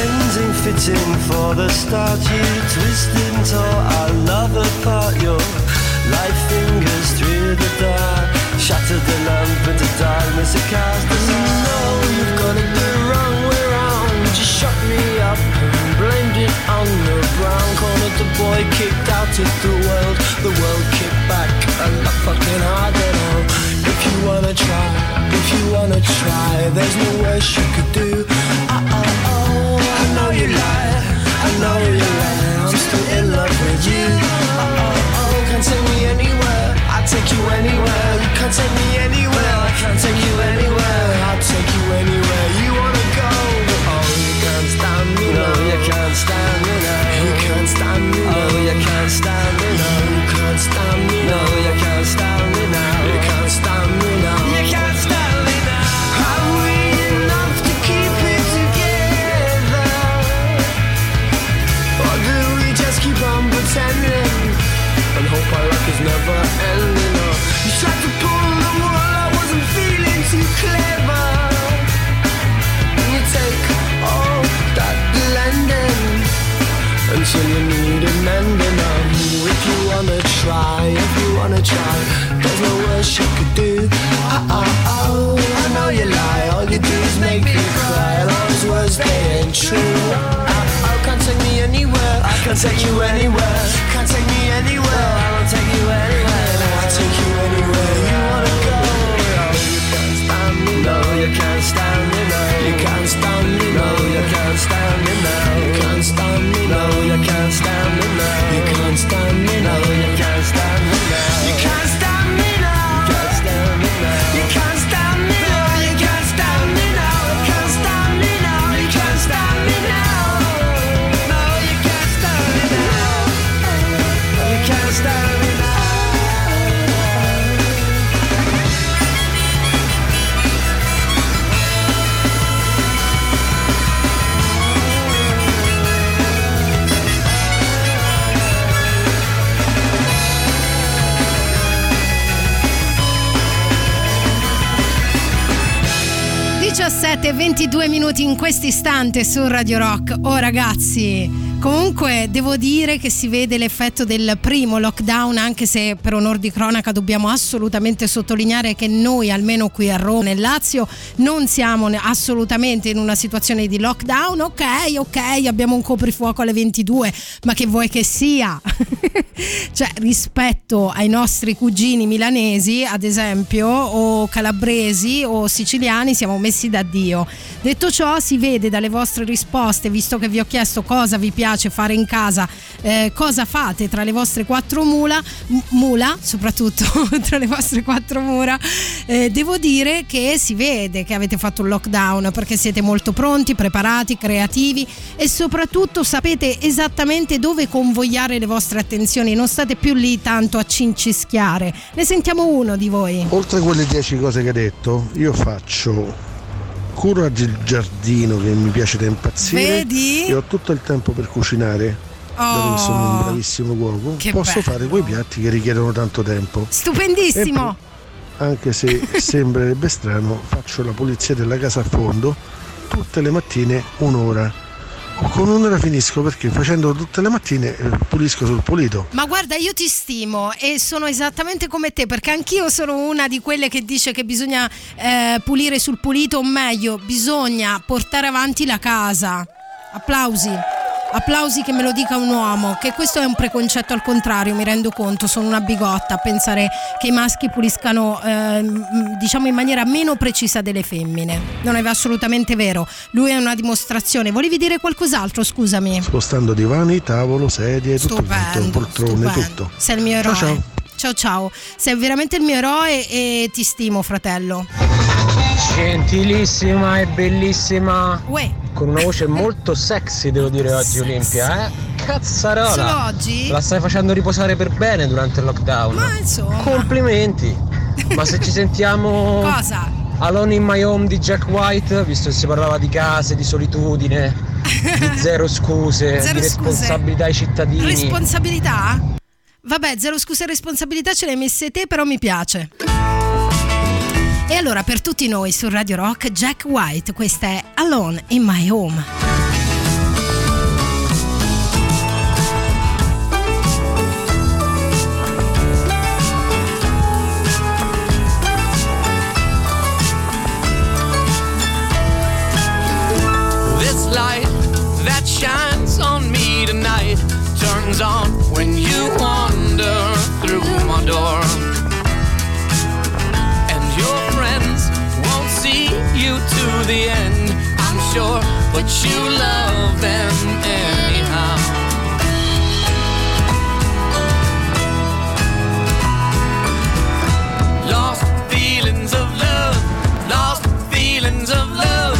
ending fitting for the start, you twisted and tore our love apart, your light fingers through the dark, shattered the lamp into darkness, it cast us out. You know you've got it the wrong way round, you shut me up and blamed it on the brown, cornered the boy, kicked out of the world, the world kicked back, and not fucking hard at all. If you wanna try, if you wanna try, there's no worse you could do. Oh, oh, oh, I know you lie, I know you lie, I'm still in love with you. Oh, oh, oh, can't take me anywhere, I'll take you anywhere, you can't take me anywhere, I can't take you anywhere, I'll take you anywhere you wanna go. No, you can't stand me now. You can't stand me now. Oh, you can't stand me now. You can't stand me now. No, you can't stand me now. You can't stand me now. You can't stand me now. Are we enough to keep it together? Or do we just keep on pretending and hope our luck is never ending? Or you tried to pull the wool, I wasn't feeling too clever. And you take all that blending until you need a mending on. If you wanna try, if you wanna try, there's no worse you could do. Oh, oh, oh, I know you lie, all you do is make me cry, all those words they ain't true. Oh, oh, can't take me anywhere, I can't take you anywhere, can't take me anywhere, I won't take you anywhere, I'll take you anywhere you wanna go. No, you can't stand me now. You can't stand me now. You can't stand me now. You can't stand me now. You can't stand me now. You can't stand me now. You can't stand me now. You can't stand me now. You can't stand me now. You can't stand me now. You can't stand me now. You can't stand me now. You can't stand me now. No, you can't stand me now. diciassette e ventidue minuti in quest'istante su Radio Rock. Oh ragazzi, comunque devo dire che si vede l'effetto del primo lockdown, anche se per onor di cronaca dobbiamo assolutamente sottolineare che noi, almeno qui a Roma e Lazio, non siamo assolutamente in una situazione di lockdown. Ok, ok, abbiamo un coprifuoco alle ventidue, ma che vuoi che sia? Cioè, rispetto ai nostri cugini milanesi, ad esempio, o calabresi o siciliani, siamo messi da Dio. Detto ciò, si vede dalle vostre risposte, visto che vi ho chiesto cosa vi piace fare in casa, eh, cosa fate tra le vostre quattro mula mula, soprattutto tra le vostre quattro mura, eh, devo dire che si vede che avete fatto un lockdown, perché siete molto pronti, preparati, creativi e soprattutto sapete esattamente dove convogliare le vostre attenzioni, non state più lì tanto a cincischiare. Ne sentiamo uno di voi. Oltre a quelle dieci cose che hai detto, io faccio cura del giardino che mi piace da impazzire. Vedi? E ho tutto il tempo per cucinare. Oh, sono un bravissimo cuoco. Posso bello. fare quei piatti che richiedono tanto tempo. Stupendissimo! Poi, anche se sembrerebbe strano, faccio la pulizia della casa a fondo tutte le mattine un'ora. Con un'ora finisco, perché facendo tutte le mattine pulisco sul pulito. Ma guarda, io ti stimo e sono esattamente come te, perché anch'io sono una di quelle che dice che bisogna eh, pulire sul pulito, o meglio, bisogna portare avanti la casa. Applausi, applausi che me lo dica un uomo, che questo è un preconcetto al contrario, mi rendo conto, sono una bigotta a pensare che i maschi puliscano eh, diciamo in maniera meno precisa delle femmine. Non è assolutamente vero, lui è una dimostrazione. Volevi dire qualcos'altro, scusami? Spostando divani, tavolo, sedie, tutto quanto, poltrone, stupendo. Tutto. Sei il mio eroe. Ciao ciao. Ciao ciao, sei veramente il mio eroe e ti stimo, fratello. Gentilissima e bellissima. Uè. Con una voce molto sexy, devo dire, oggi Olimpia, eh? Cazzarola. Solo oggi? La stai facendo riposare per bene durante il lockdown. Ma insomma. Complimenti. Ma se ci sentiamo cosa? Alone in My Home di Jack White, visto che si parlava di case, di solitudine, di zero scuse, zero di responsabilità scuse. Ai cittadini. Responsabilità? Vabbè, zero scuse e responsabilità ce le hai messe te, però mi piace. E allora, per tutti noi su Radio Rock, Jack White, questa è Alone in My Home. This light that shines on me tonight turns on when you wander through my door, and your friends won't see you to the end, I'm sure, but you love them anyhow. Lost feelings of love, lost feelings of love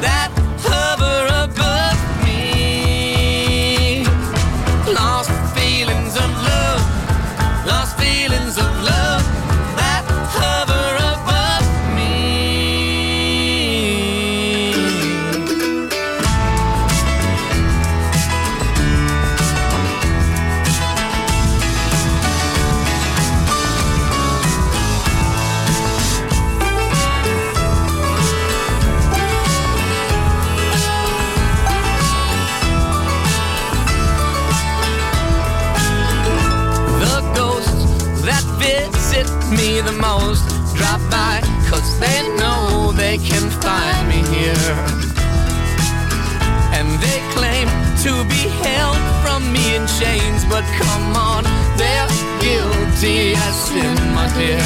that hover above me, lost feelings of love, lost feelings of love that hover above me. The ghosts that visit me the most drop by, cause they know they can find me here, and they claim to be held from me in chains, but come on, they're guilty as sin, my dear.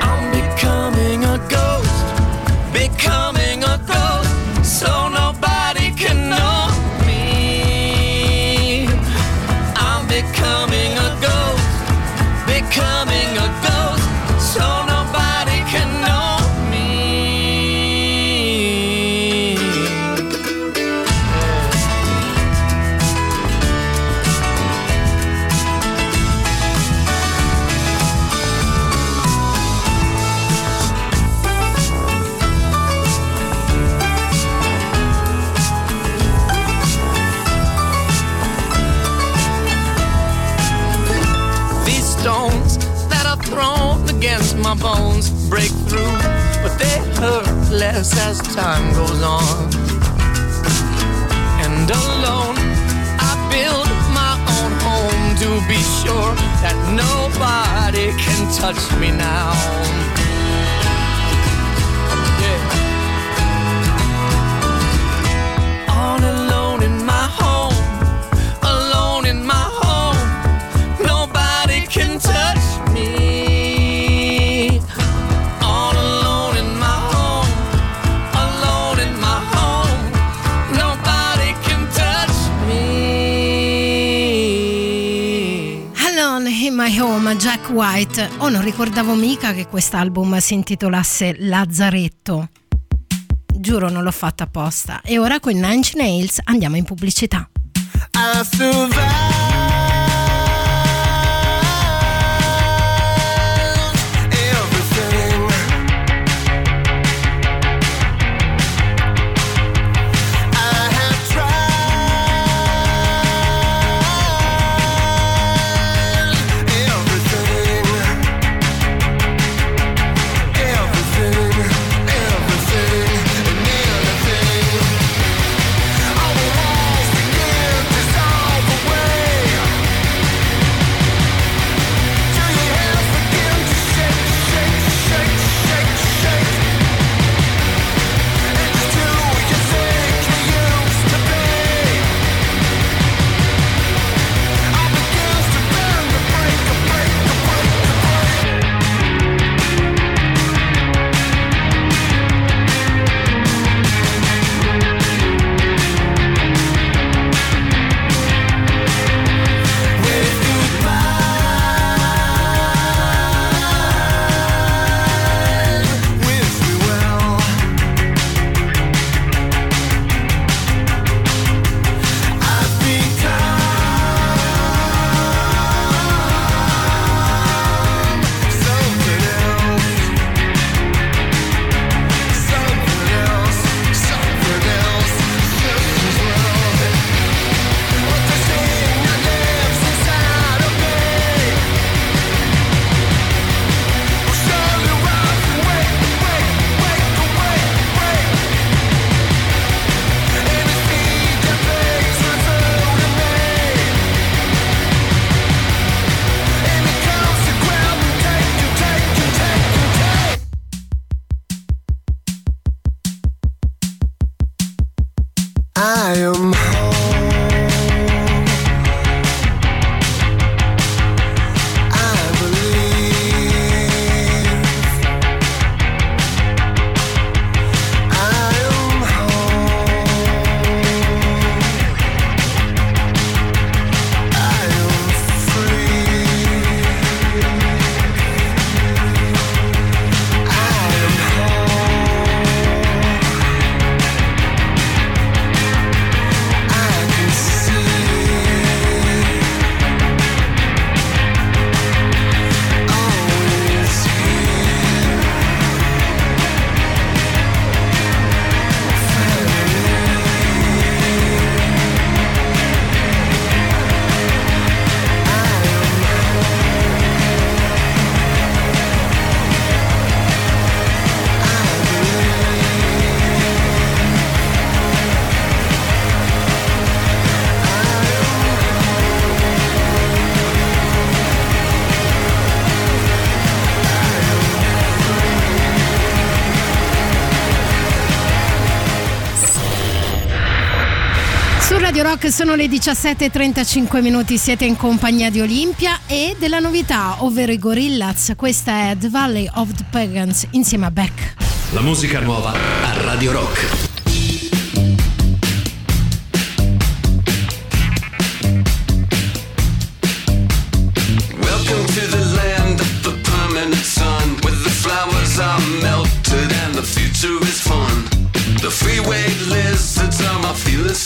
I'm becoming a ghost, becoming a ghost, so nobody can know me. I'm becoming a ghost, becoming a ghost, so nobody can know me. thrown against my bones break through, but they hurt less as time goes on. And alone I build my own home to be sure that nobody can touch me now. Yeah. All alone in my home, alone in my home, nobody can touch me. My Home, Jack White. Oh, non ricordavo mica che quest'album si intitolasse Lazzaretto. Giuro, non l'ho fatto apposta. E ora con Nine Inch Nails andiamo in pubblicità. I survive. Sono le diciassette e trentacinque minuti, siete in compagnia di Olimpia e della novità, ovvero i Gorillaz. Questa è The Valley of the Pagans insieme a Beck. La musica nuova a Radio Rock. This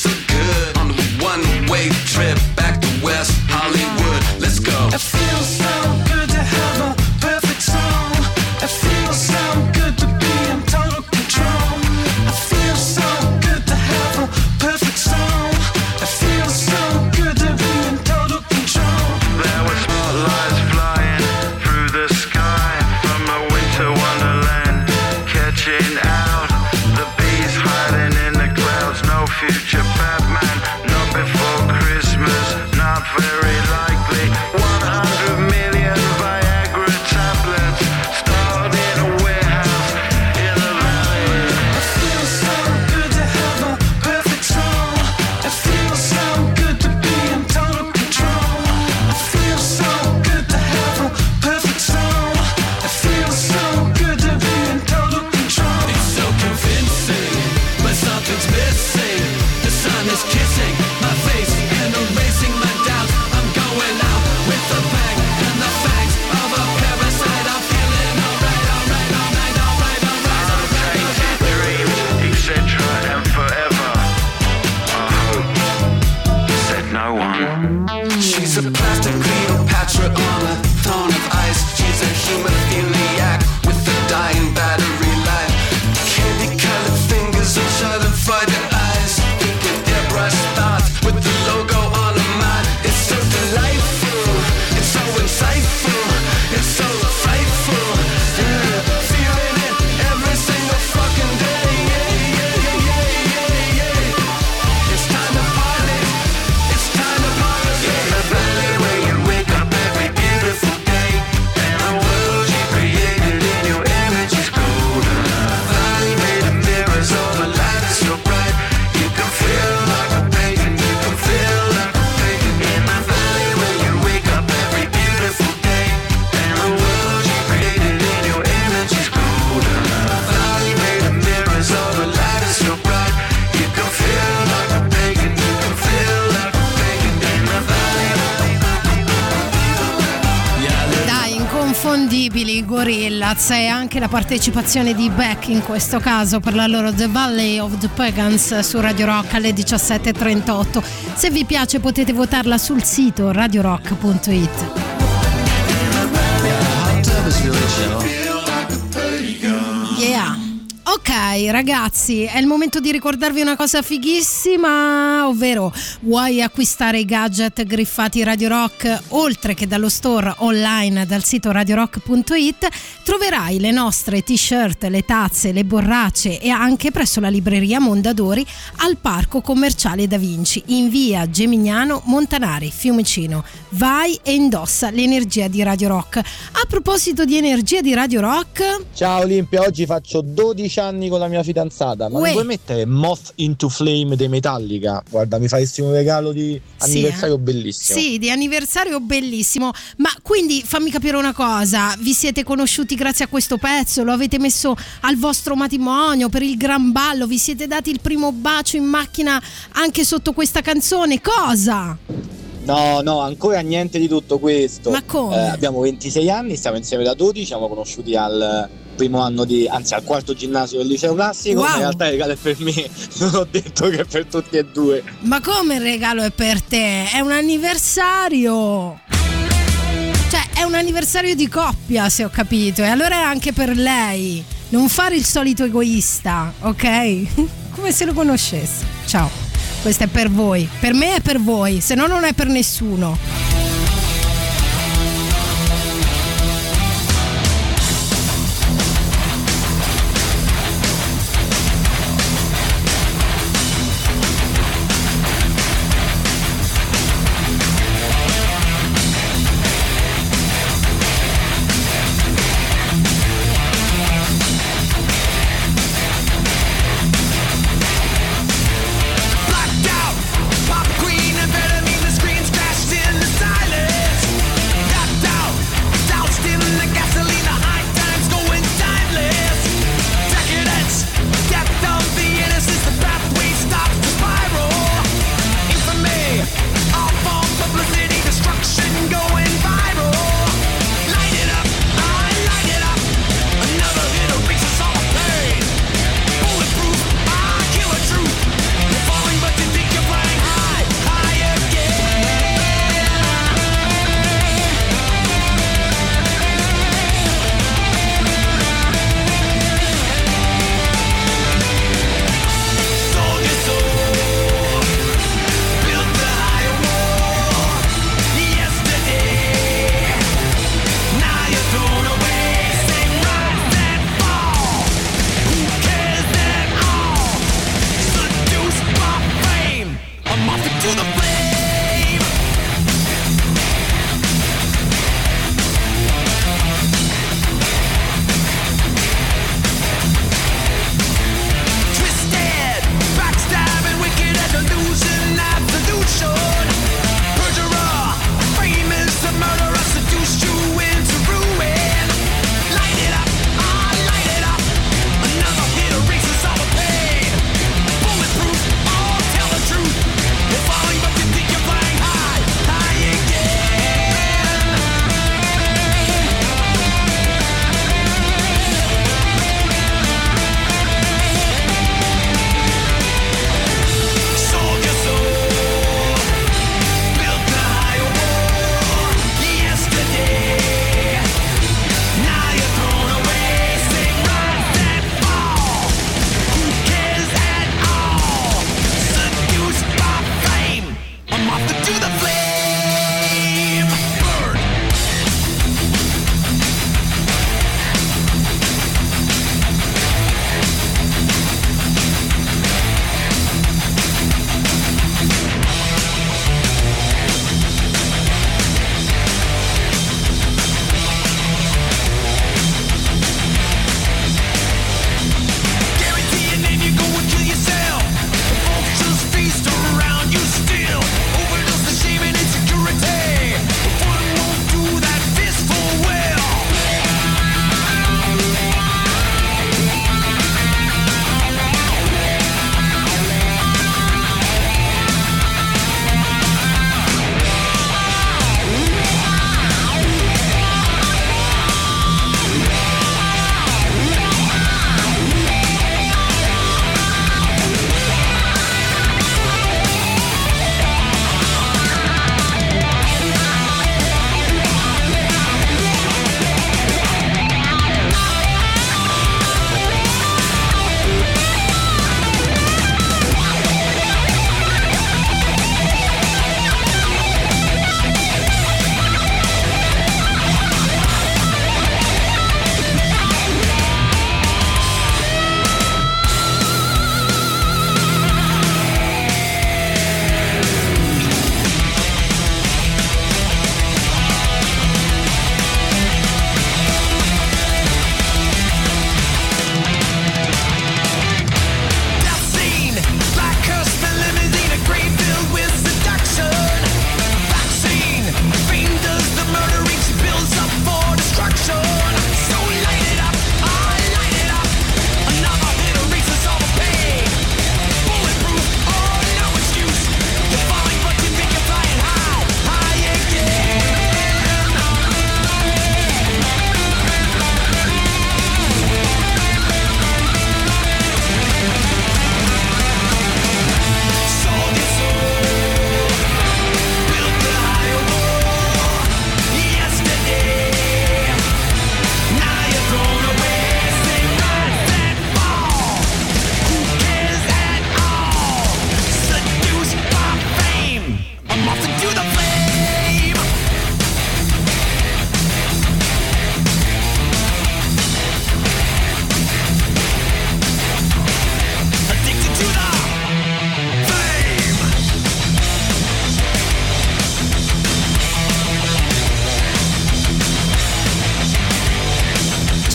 inconfondibili Gorillaz, e anche la partecipazione di Beck in questo caso per la loro The Valley of the Pagans su Radio Rock alle diciassette e trentotto. Se vi piace potete votarla sul sito radio rock punto it. Yeah. Ok ragazzi, è il momento di ricordarvi una cosa fighissima, ovvero vuoi acquistare i gadget griffati Radio Rock? Oltre che dallo store online dal sito radio rock punto it troverai le nostre t-shirt, le tazze, le borracce e anche presso la libreria Mondadori al Parco Commerciale Da Vinci in via Gemignano Montanari, Fiumicino. Vai e indossa l'energia di Radio Rock. A proposito di energia di Radio Rock, ciao Olimpia, oggi faccio dodici anni con la mia fidanzata, ma Uè. non vuoi mettere Moth into Flame dei Metallica? Guarda, mi faresti un regalo di anniversario sì, eh? bellissimo. Sì, di anniversario bellissimo. Ma quindi fammi capire una cosa, vi siete conosciuti grazie a questo pezzo? Lo avete messo al vostro matrimonio per il gran ballo? Vi siete dati il primo bacio in macchina anche sotto questa canzone? Cosa? No, no, ancora niente di tutto questo. Ma come? Eh, abbiamo ventisei anni, stiamo insieme da dodici, siamo conosciuti al primo anno di, anzi al quarto ginnasio del liceo classico. Wow. In realtà il regalo è per me, non ho detto che è per tutti e due. Ma come il regalo è per te? È un anniversario! Cioè, è un anniversario di coppia, se ho capito, e allora è anche per lei. Non fare il solito egoista, ok? Come se lo conoscesse. Ciao, questo è per voi, per me è per voi, se no non è per nessuno. Blacked out, pop queen, and better mean the screen crashed in the sun.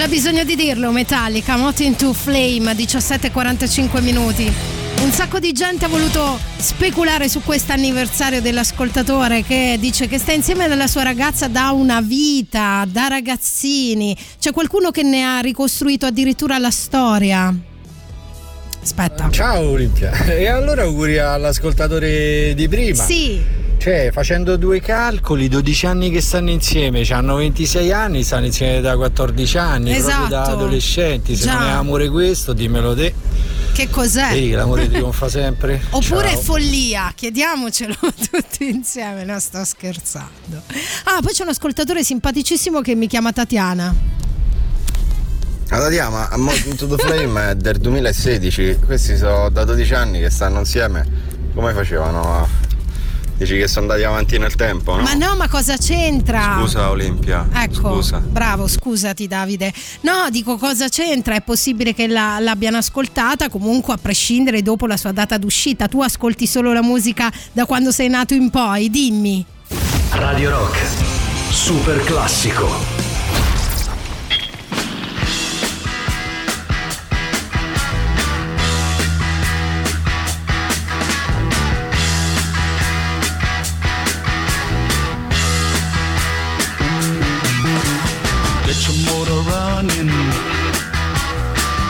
C'è bisogno di dirlo, Metallica, Moth into Flame, diciassette e quarantacinque minuti. Un sacco di gente ha voluto speculare su questo anniversario dell'ascoltatore che dice che sta insieme alla sua ragazza da una vita, da ragazzini. C'è qualcuno che ne ha ricostruito addirittura la storia. Aspetta. Ciao Olimpia. E allora auguri all'ascoltatore di prima. Sì. Cioè, facendo due calcoli, dodici anni che stanno insieme, cioè hanno ventisei anni, stanno insieme da quattordici anni, esatto, proprio da adolescenti. Se Già. non è amore questo, dimmelo te. Che cos'è? Ehi, l'amore trionfa sempre. Oppure Ciao. follia, chiediamocelo tutti insieme. No, sto scherzando. Ah, poi c'è un ascoltatore simpaticissimo che mi chiama Tatiana. La Tatiana, a Moth into the Flame è del duemilasedici, questi sono da dodici anni che stanno insieme. Come facevano a... Dici che sono andati avanti nel tempo, no? Ma no, ma cosa c'entra? Scusa Olimpia. Ecco, scusa. Bravo, scusati Davide. No, dico, cosa c'entra? È possibile che la, l'abbiano ascoltata, comunque a prescindere dopo la sua data d'uscita. Tu ascolti solo la musica da quando sei nato in poi, dimmi. Radio Rock, super classico.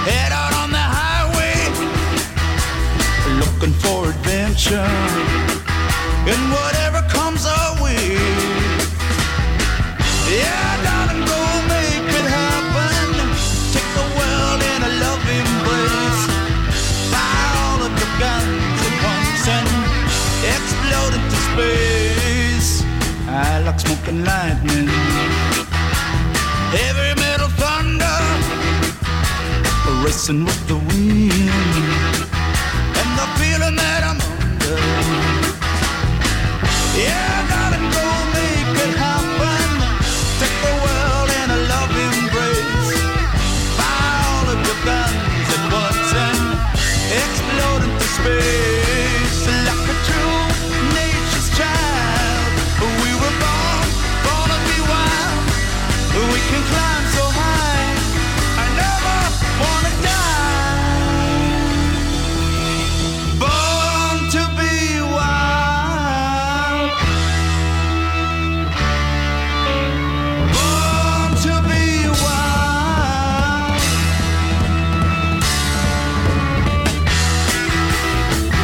Head out on the highway, looking for adventure, and whatever comes our way. Yeah, darling, go make it happen. Take the world in a loving place. Fire all of your guns and pumps and explode into space. I like smoking lightning, heavy metal thunder, racing with the wind, and the feeling that I'm under. Yeah, darling, go make it happen. Take the world in a loving embrace. Fire all of your guns at once and explode into space. Like a true nature's child, we were born, born to be wild. We can climb so high, I never wanna die. Born to be wild.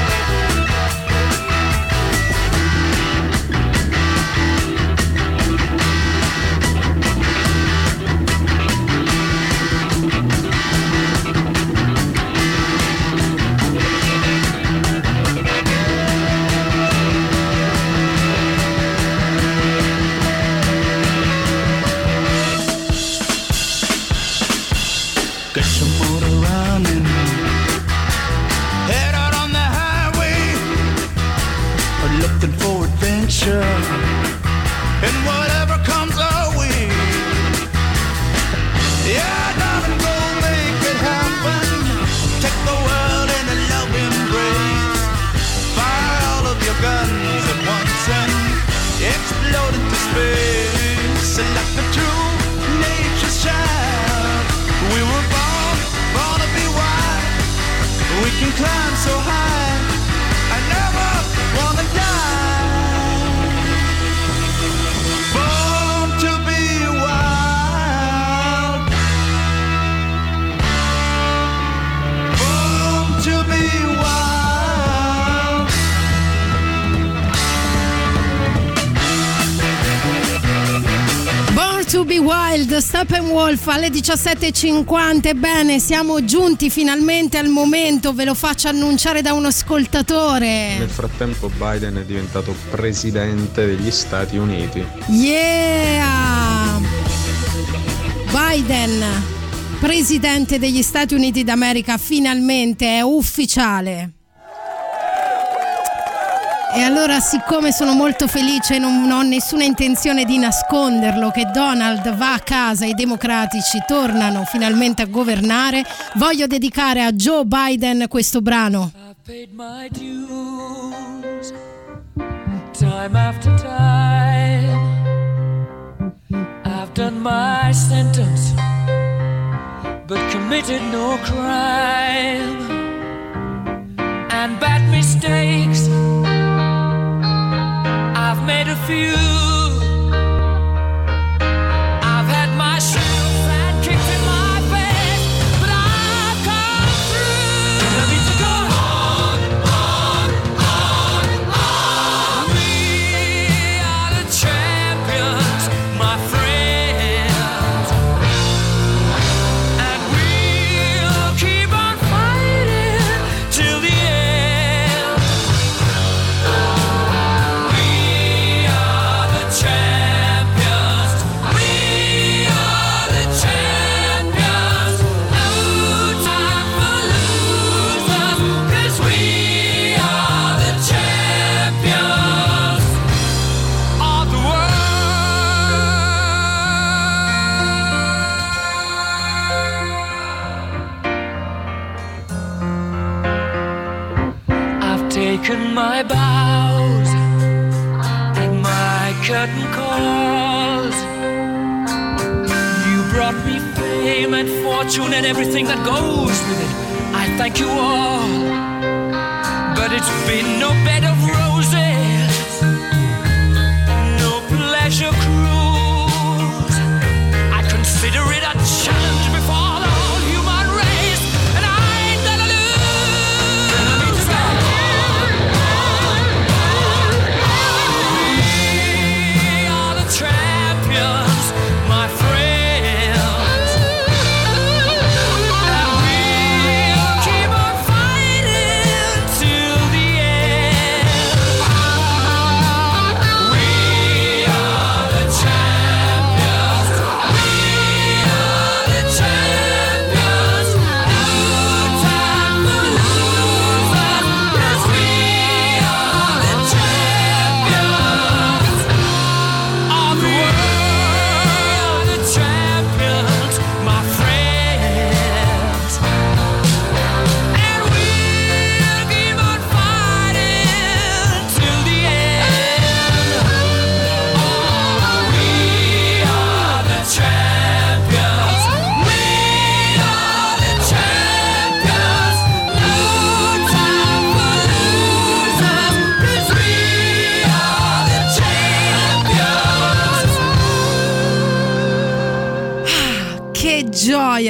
Born to be wild. And whatever comes our way. Yeah, darling, go make it happen. Take the world in a loving embrace. Fire all of your guns at once and explode into space. Like a true nature's child, we were born, born to be wild. We can climb so high, I never wanna die. To be wild, Steppenwolf alle diciassette e cinquanta. Bene, siamo giunti finalmente al momento, ve lo faccio annunciare da un ascoltatore. Nel frattempo Biden è diventato presidente degli Stati Uniti. Yeah! Biden, presidente degli Stati Uniti d'America, finalmente è ufficiale. E allora, siccome sono molto felice e non ho nessuna intenzione di nasconderlo, che Donald va a casa, i democratici tornano finalmente a governare, voglio dedicare a Joe Biden questo brano. paid my dues time after time. I've done my sentence but committed no crime. And bad mistakes I've made a few. Taken my bows and my curtain calls. You brought me fame and fortune and everything that goes with it. I thank you all, but it's been no bed of roses, no pleasure cruise. I consider it a challenge before the whole human race, and I ain't gonna lose.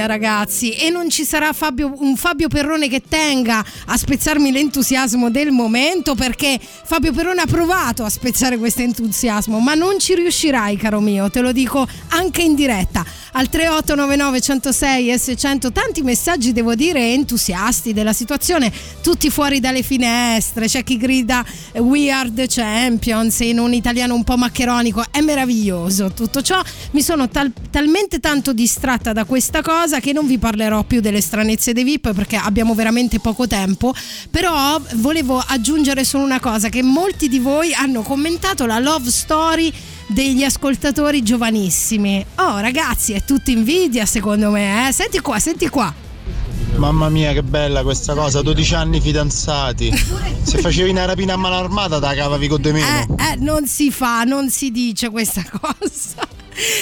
Ragazzi, e non ci sarà Fabio, un Fabio Perrone che tenga a spezzarmi l'entusiasmo del momento, perché Fabio Perrone ha provato a spezzare questo entusiasmo, ma non ci riuscirai, caro mio, te lo dico anche in diretta al tre otto nove nove uno zero sei e seicento. Tanti messaggi, devo dire, entusiasti della situazione, tutti fuori dalle finestre, c'è chi grida "We are the champions" in un italiano un po' maccheronico. È meraviglioso tutto ciò. Mi sono tal- talmente tanto distratta da questa cosa che non vi parlerò più delle stranezze dei V I P, perché abbiamo veramente poco tempo. Però volevo aggiungere solo una cosa, che molti di voi hanno commentato la love story degli ascoltatori giovanissimi. Oh ragazzi, è tutta invidia secondo me, eh? Senti qua, senti qua. Mamma mia che bella questa cosa, dodici anni fidanzati. Se facevi una rapina a mano armata te la cavavi con de meno. Eh, eh, non si fa, non si dice questa cosa.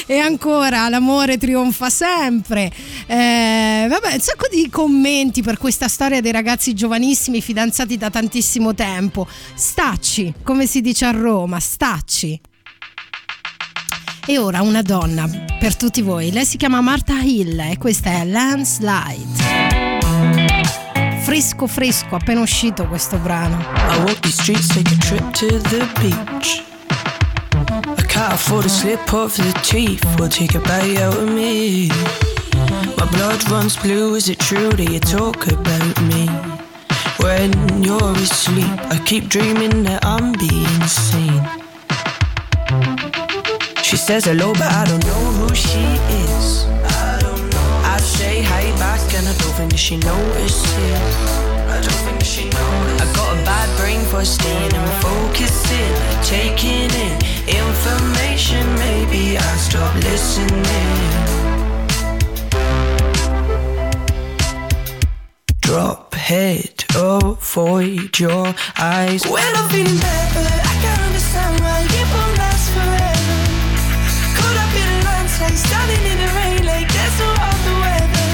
E ancora l'amore trionfa sempre, eh, vabbè, un sacco di commenti per questa storia dei ragazzi giovanissimi fidanzati da tantissimo tempo. Stacci, come si dice a Roma, stacci. E ora una donna per tutti voi, lei si chiama Marta Hill e questa è Landslide. Fresco fresco, appena uscito questo brano. I walk the streets, take a trip to the beach. I can't afford to slip off the chief, will take a bite out of me. My blood runs blue, is it true that you talk about me? When you're asleep, I keep dreaming that I'm being seen. She says hello but I don't know who she is. I don't know. I say hi back and I don't think that she notices. I don't think she knows. I got a bad brain for staying and focusing, taking in information. Maybe I'll stop listening. Drop head, oh. avoid your eyes. When I'm feeling bad, but I can't understand why it won't last forever. Caught up in a landslide, standing in the rain like there's no other weather.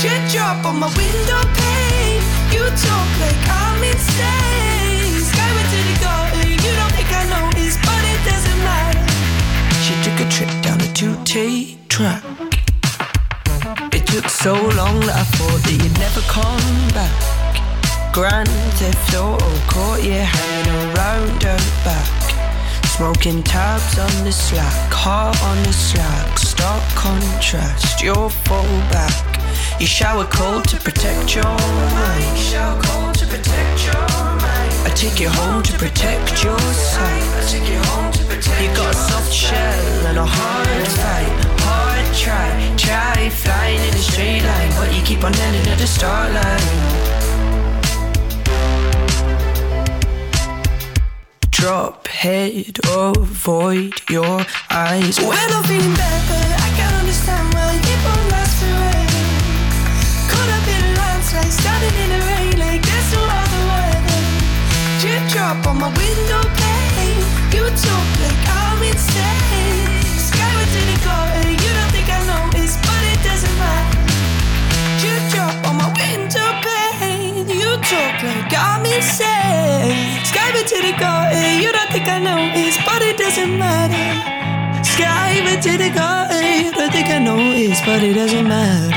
Teardrop on my window pane, you talk like I'm insane. Skyward to the garden, you don't think I notice, but it doesn't matter. She took a trip down a two-T track. It took so long that I thought that you'd never come back. Grand Theft Auto caught your hand around her back. Smoking tabs on the slack, heart on the slack. Stark contrast, your fall back. You shower cold to protect your mind. I take you home to protect your sight. You got a soft shell and a hard fight. Try, try flying in a straight line, but you keep on landing at the start line. Drop head, avoid your eyes. When I'm feeling bad, but I can't understand why it won't last forever. Caught up in a landslide, standing in the rain like there's no other weather. Teardrop on my window pane, you talk like I'm insane. Skyward to the garden, you don't think I notice, but it doesn't matter. You drop on my window pane, you talk like I'm insane. Skyward to the garden, you don't think I notice, but it doesn't matter. Skyward to the garden, you don't think I notice, but it doesn't matter.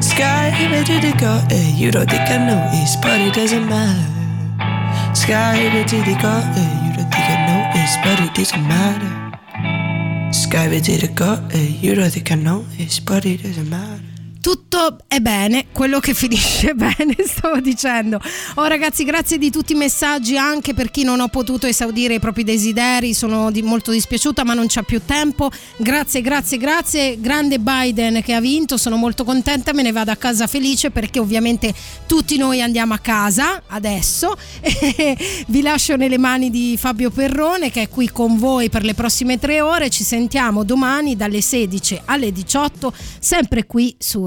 Skyward to the garden, you don't think I notice, but it doesn't matter. Skyward to the garden, you don't think I notice, but it doesn't matter. Skype did a go, you don't think I know this, but it doesn't matter. Tutto è bene, quello che finisce bene, stavo dicendo. Oh ragazzi, grazie di tutti i messaggi, anche per chi non ho potuto esaudire i propri desideri, sono di, molto dispiaciuta, ma non c'è più tempo. Grazie, grazie, grazie. Grande Biden che ha vinto, sono molto contenta, me ne vado a casa felice, perché ovviamente tutti noi andiamo a casa adesso. E vi lascio nelle mani di Fabio Perrone, che è qui con voi per le prossime tre ore. Ci sentiamo domani dalle sedici alle diciotto, sempre qui su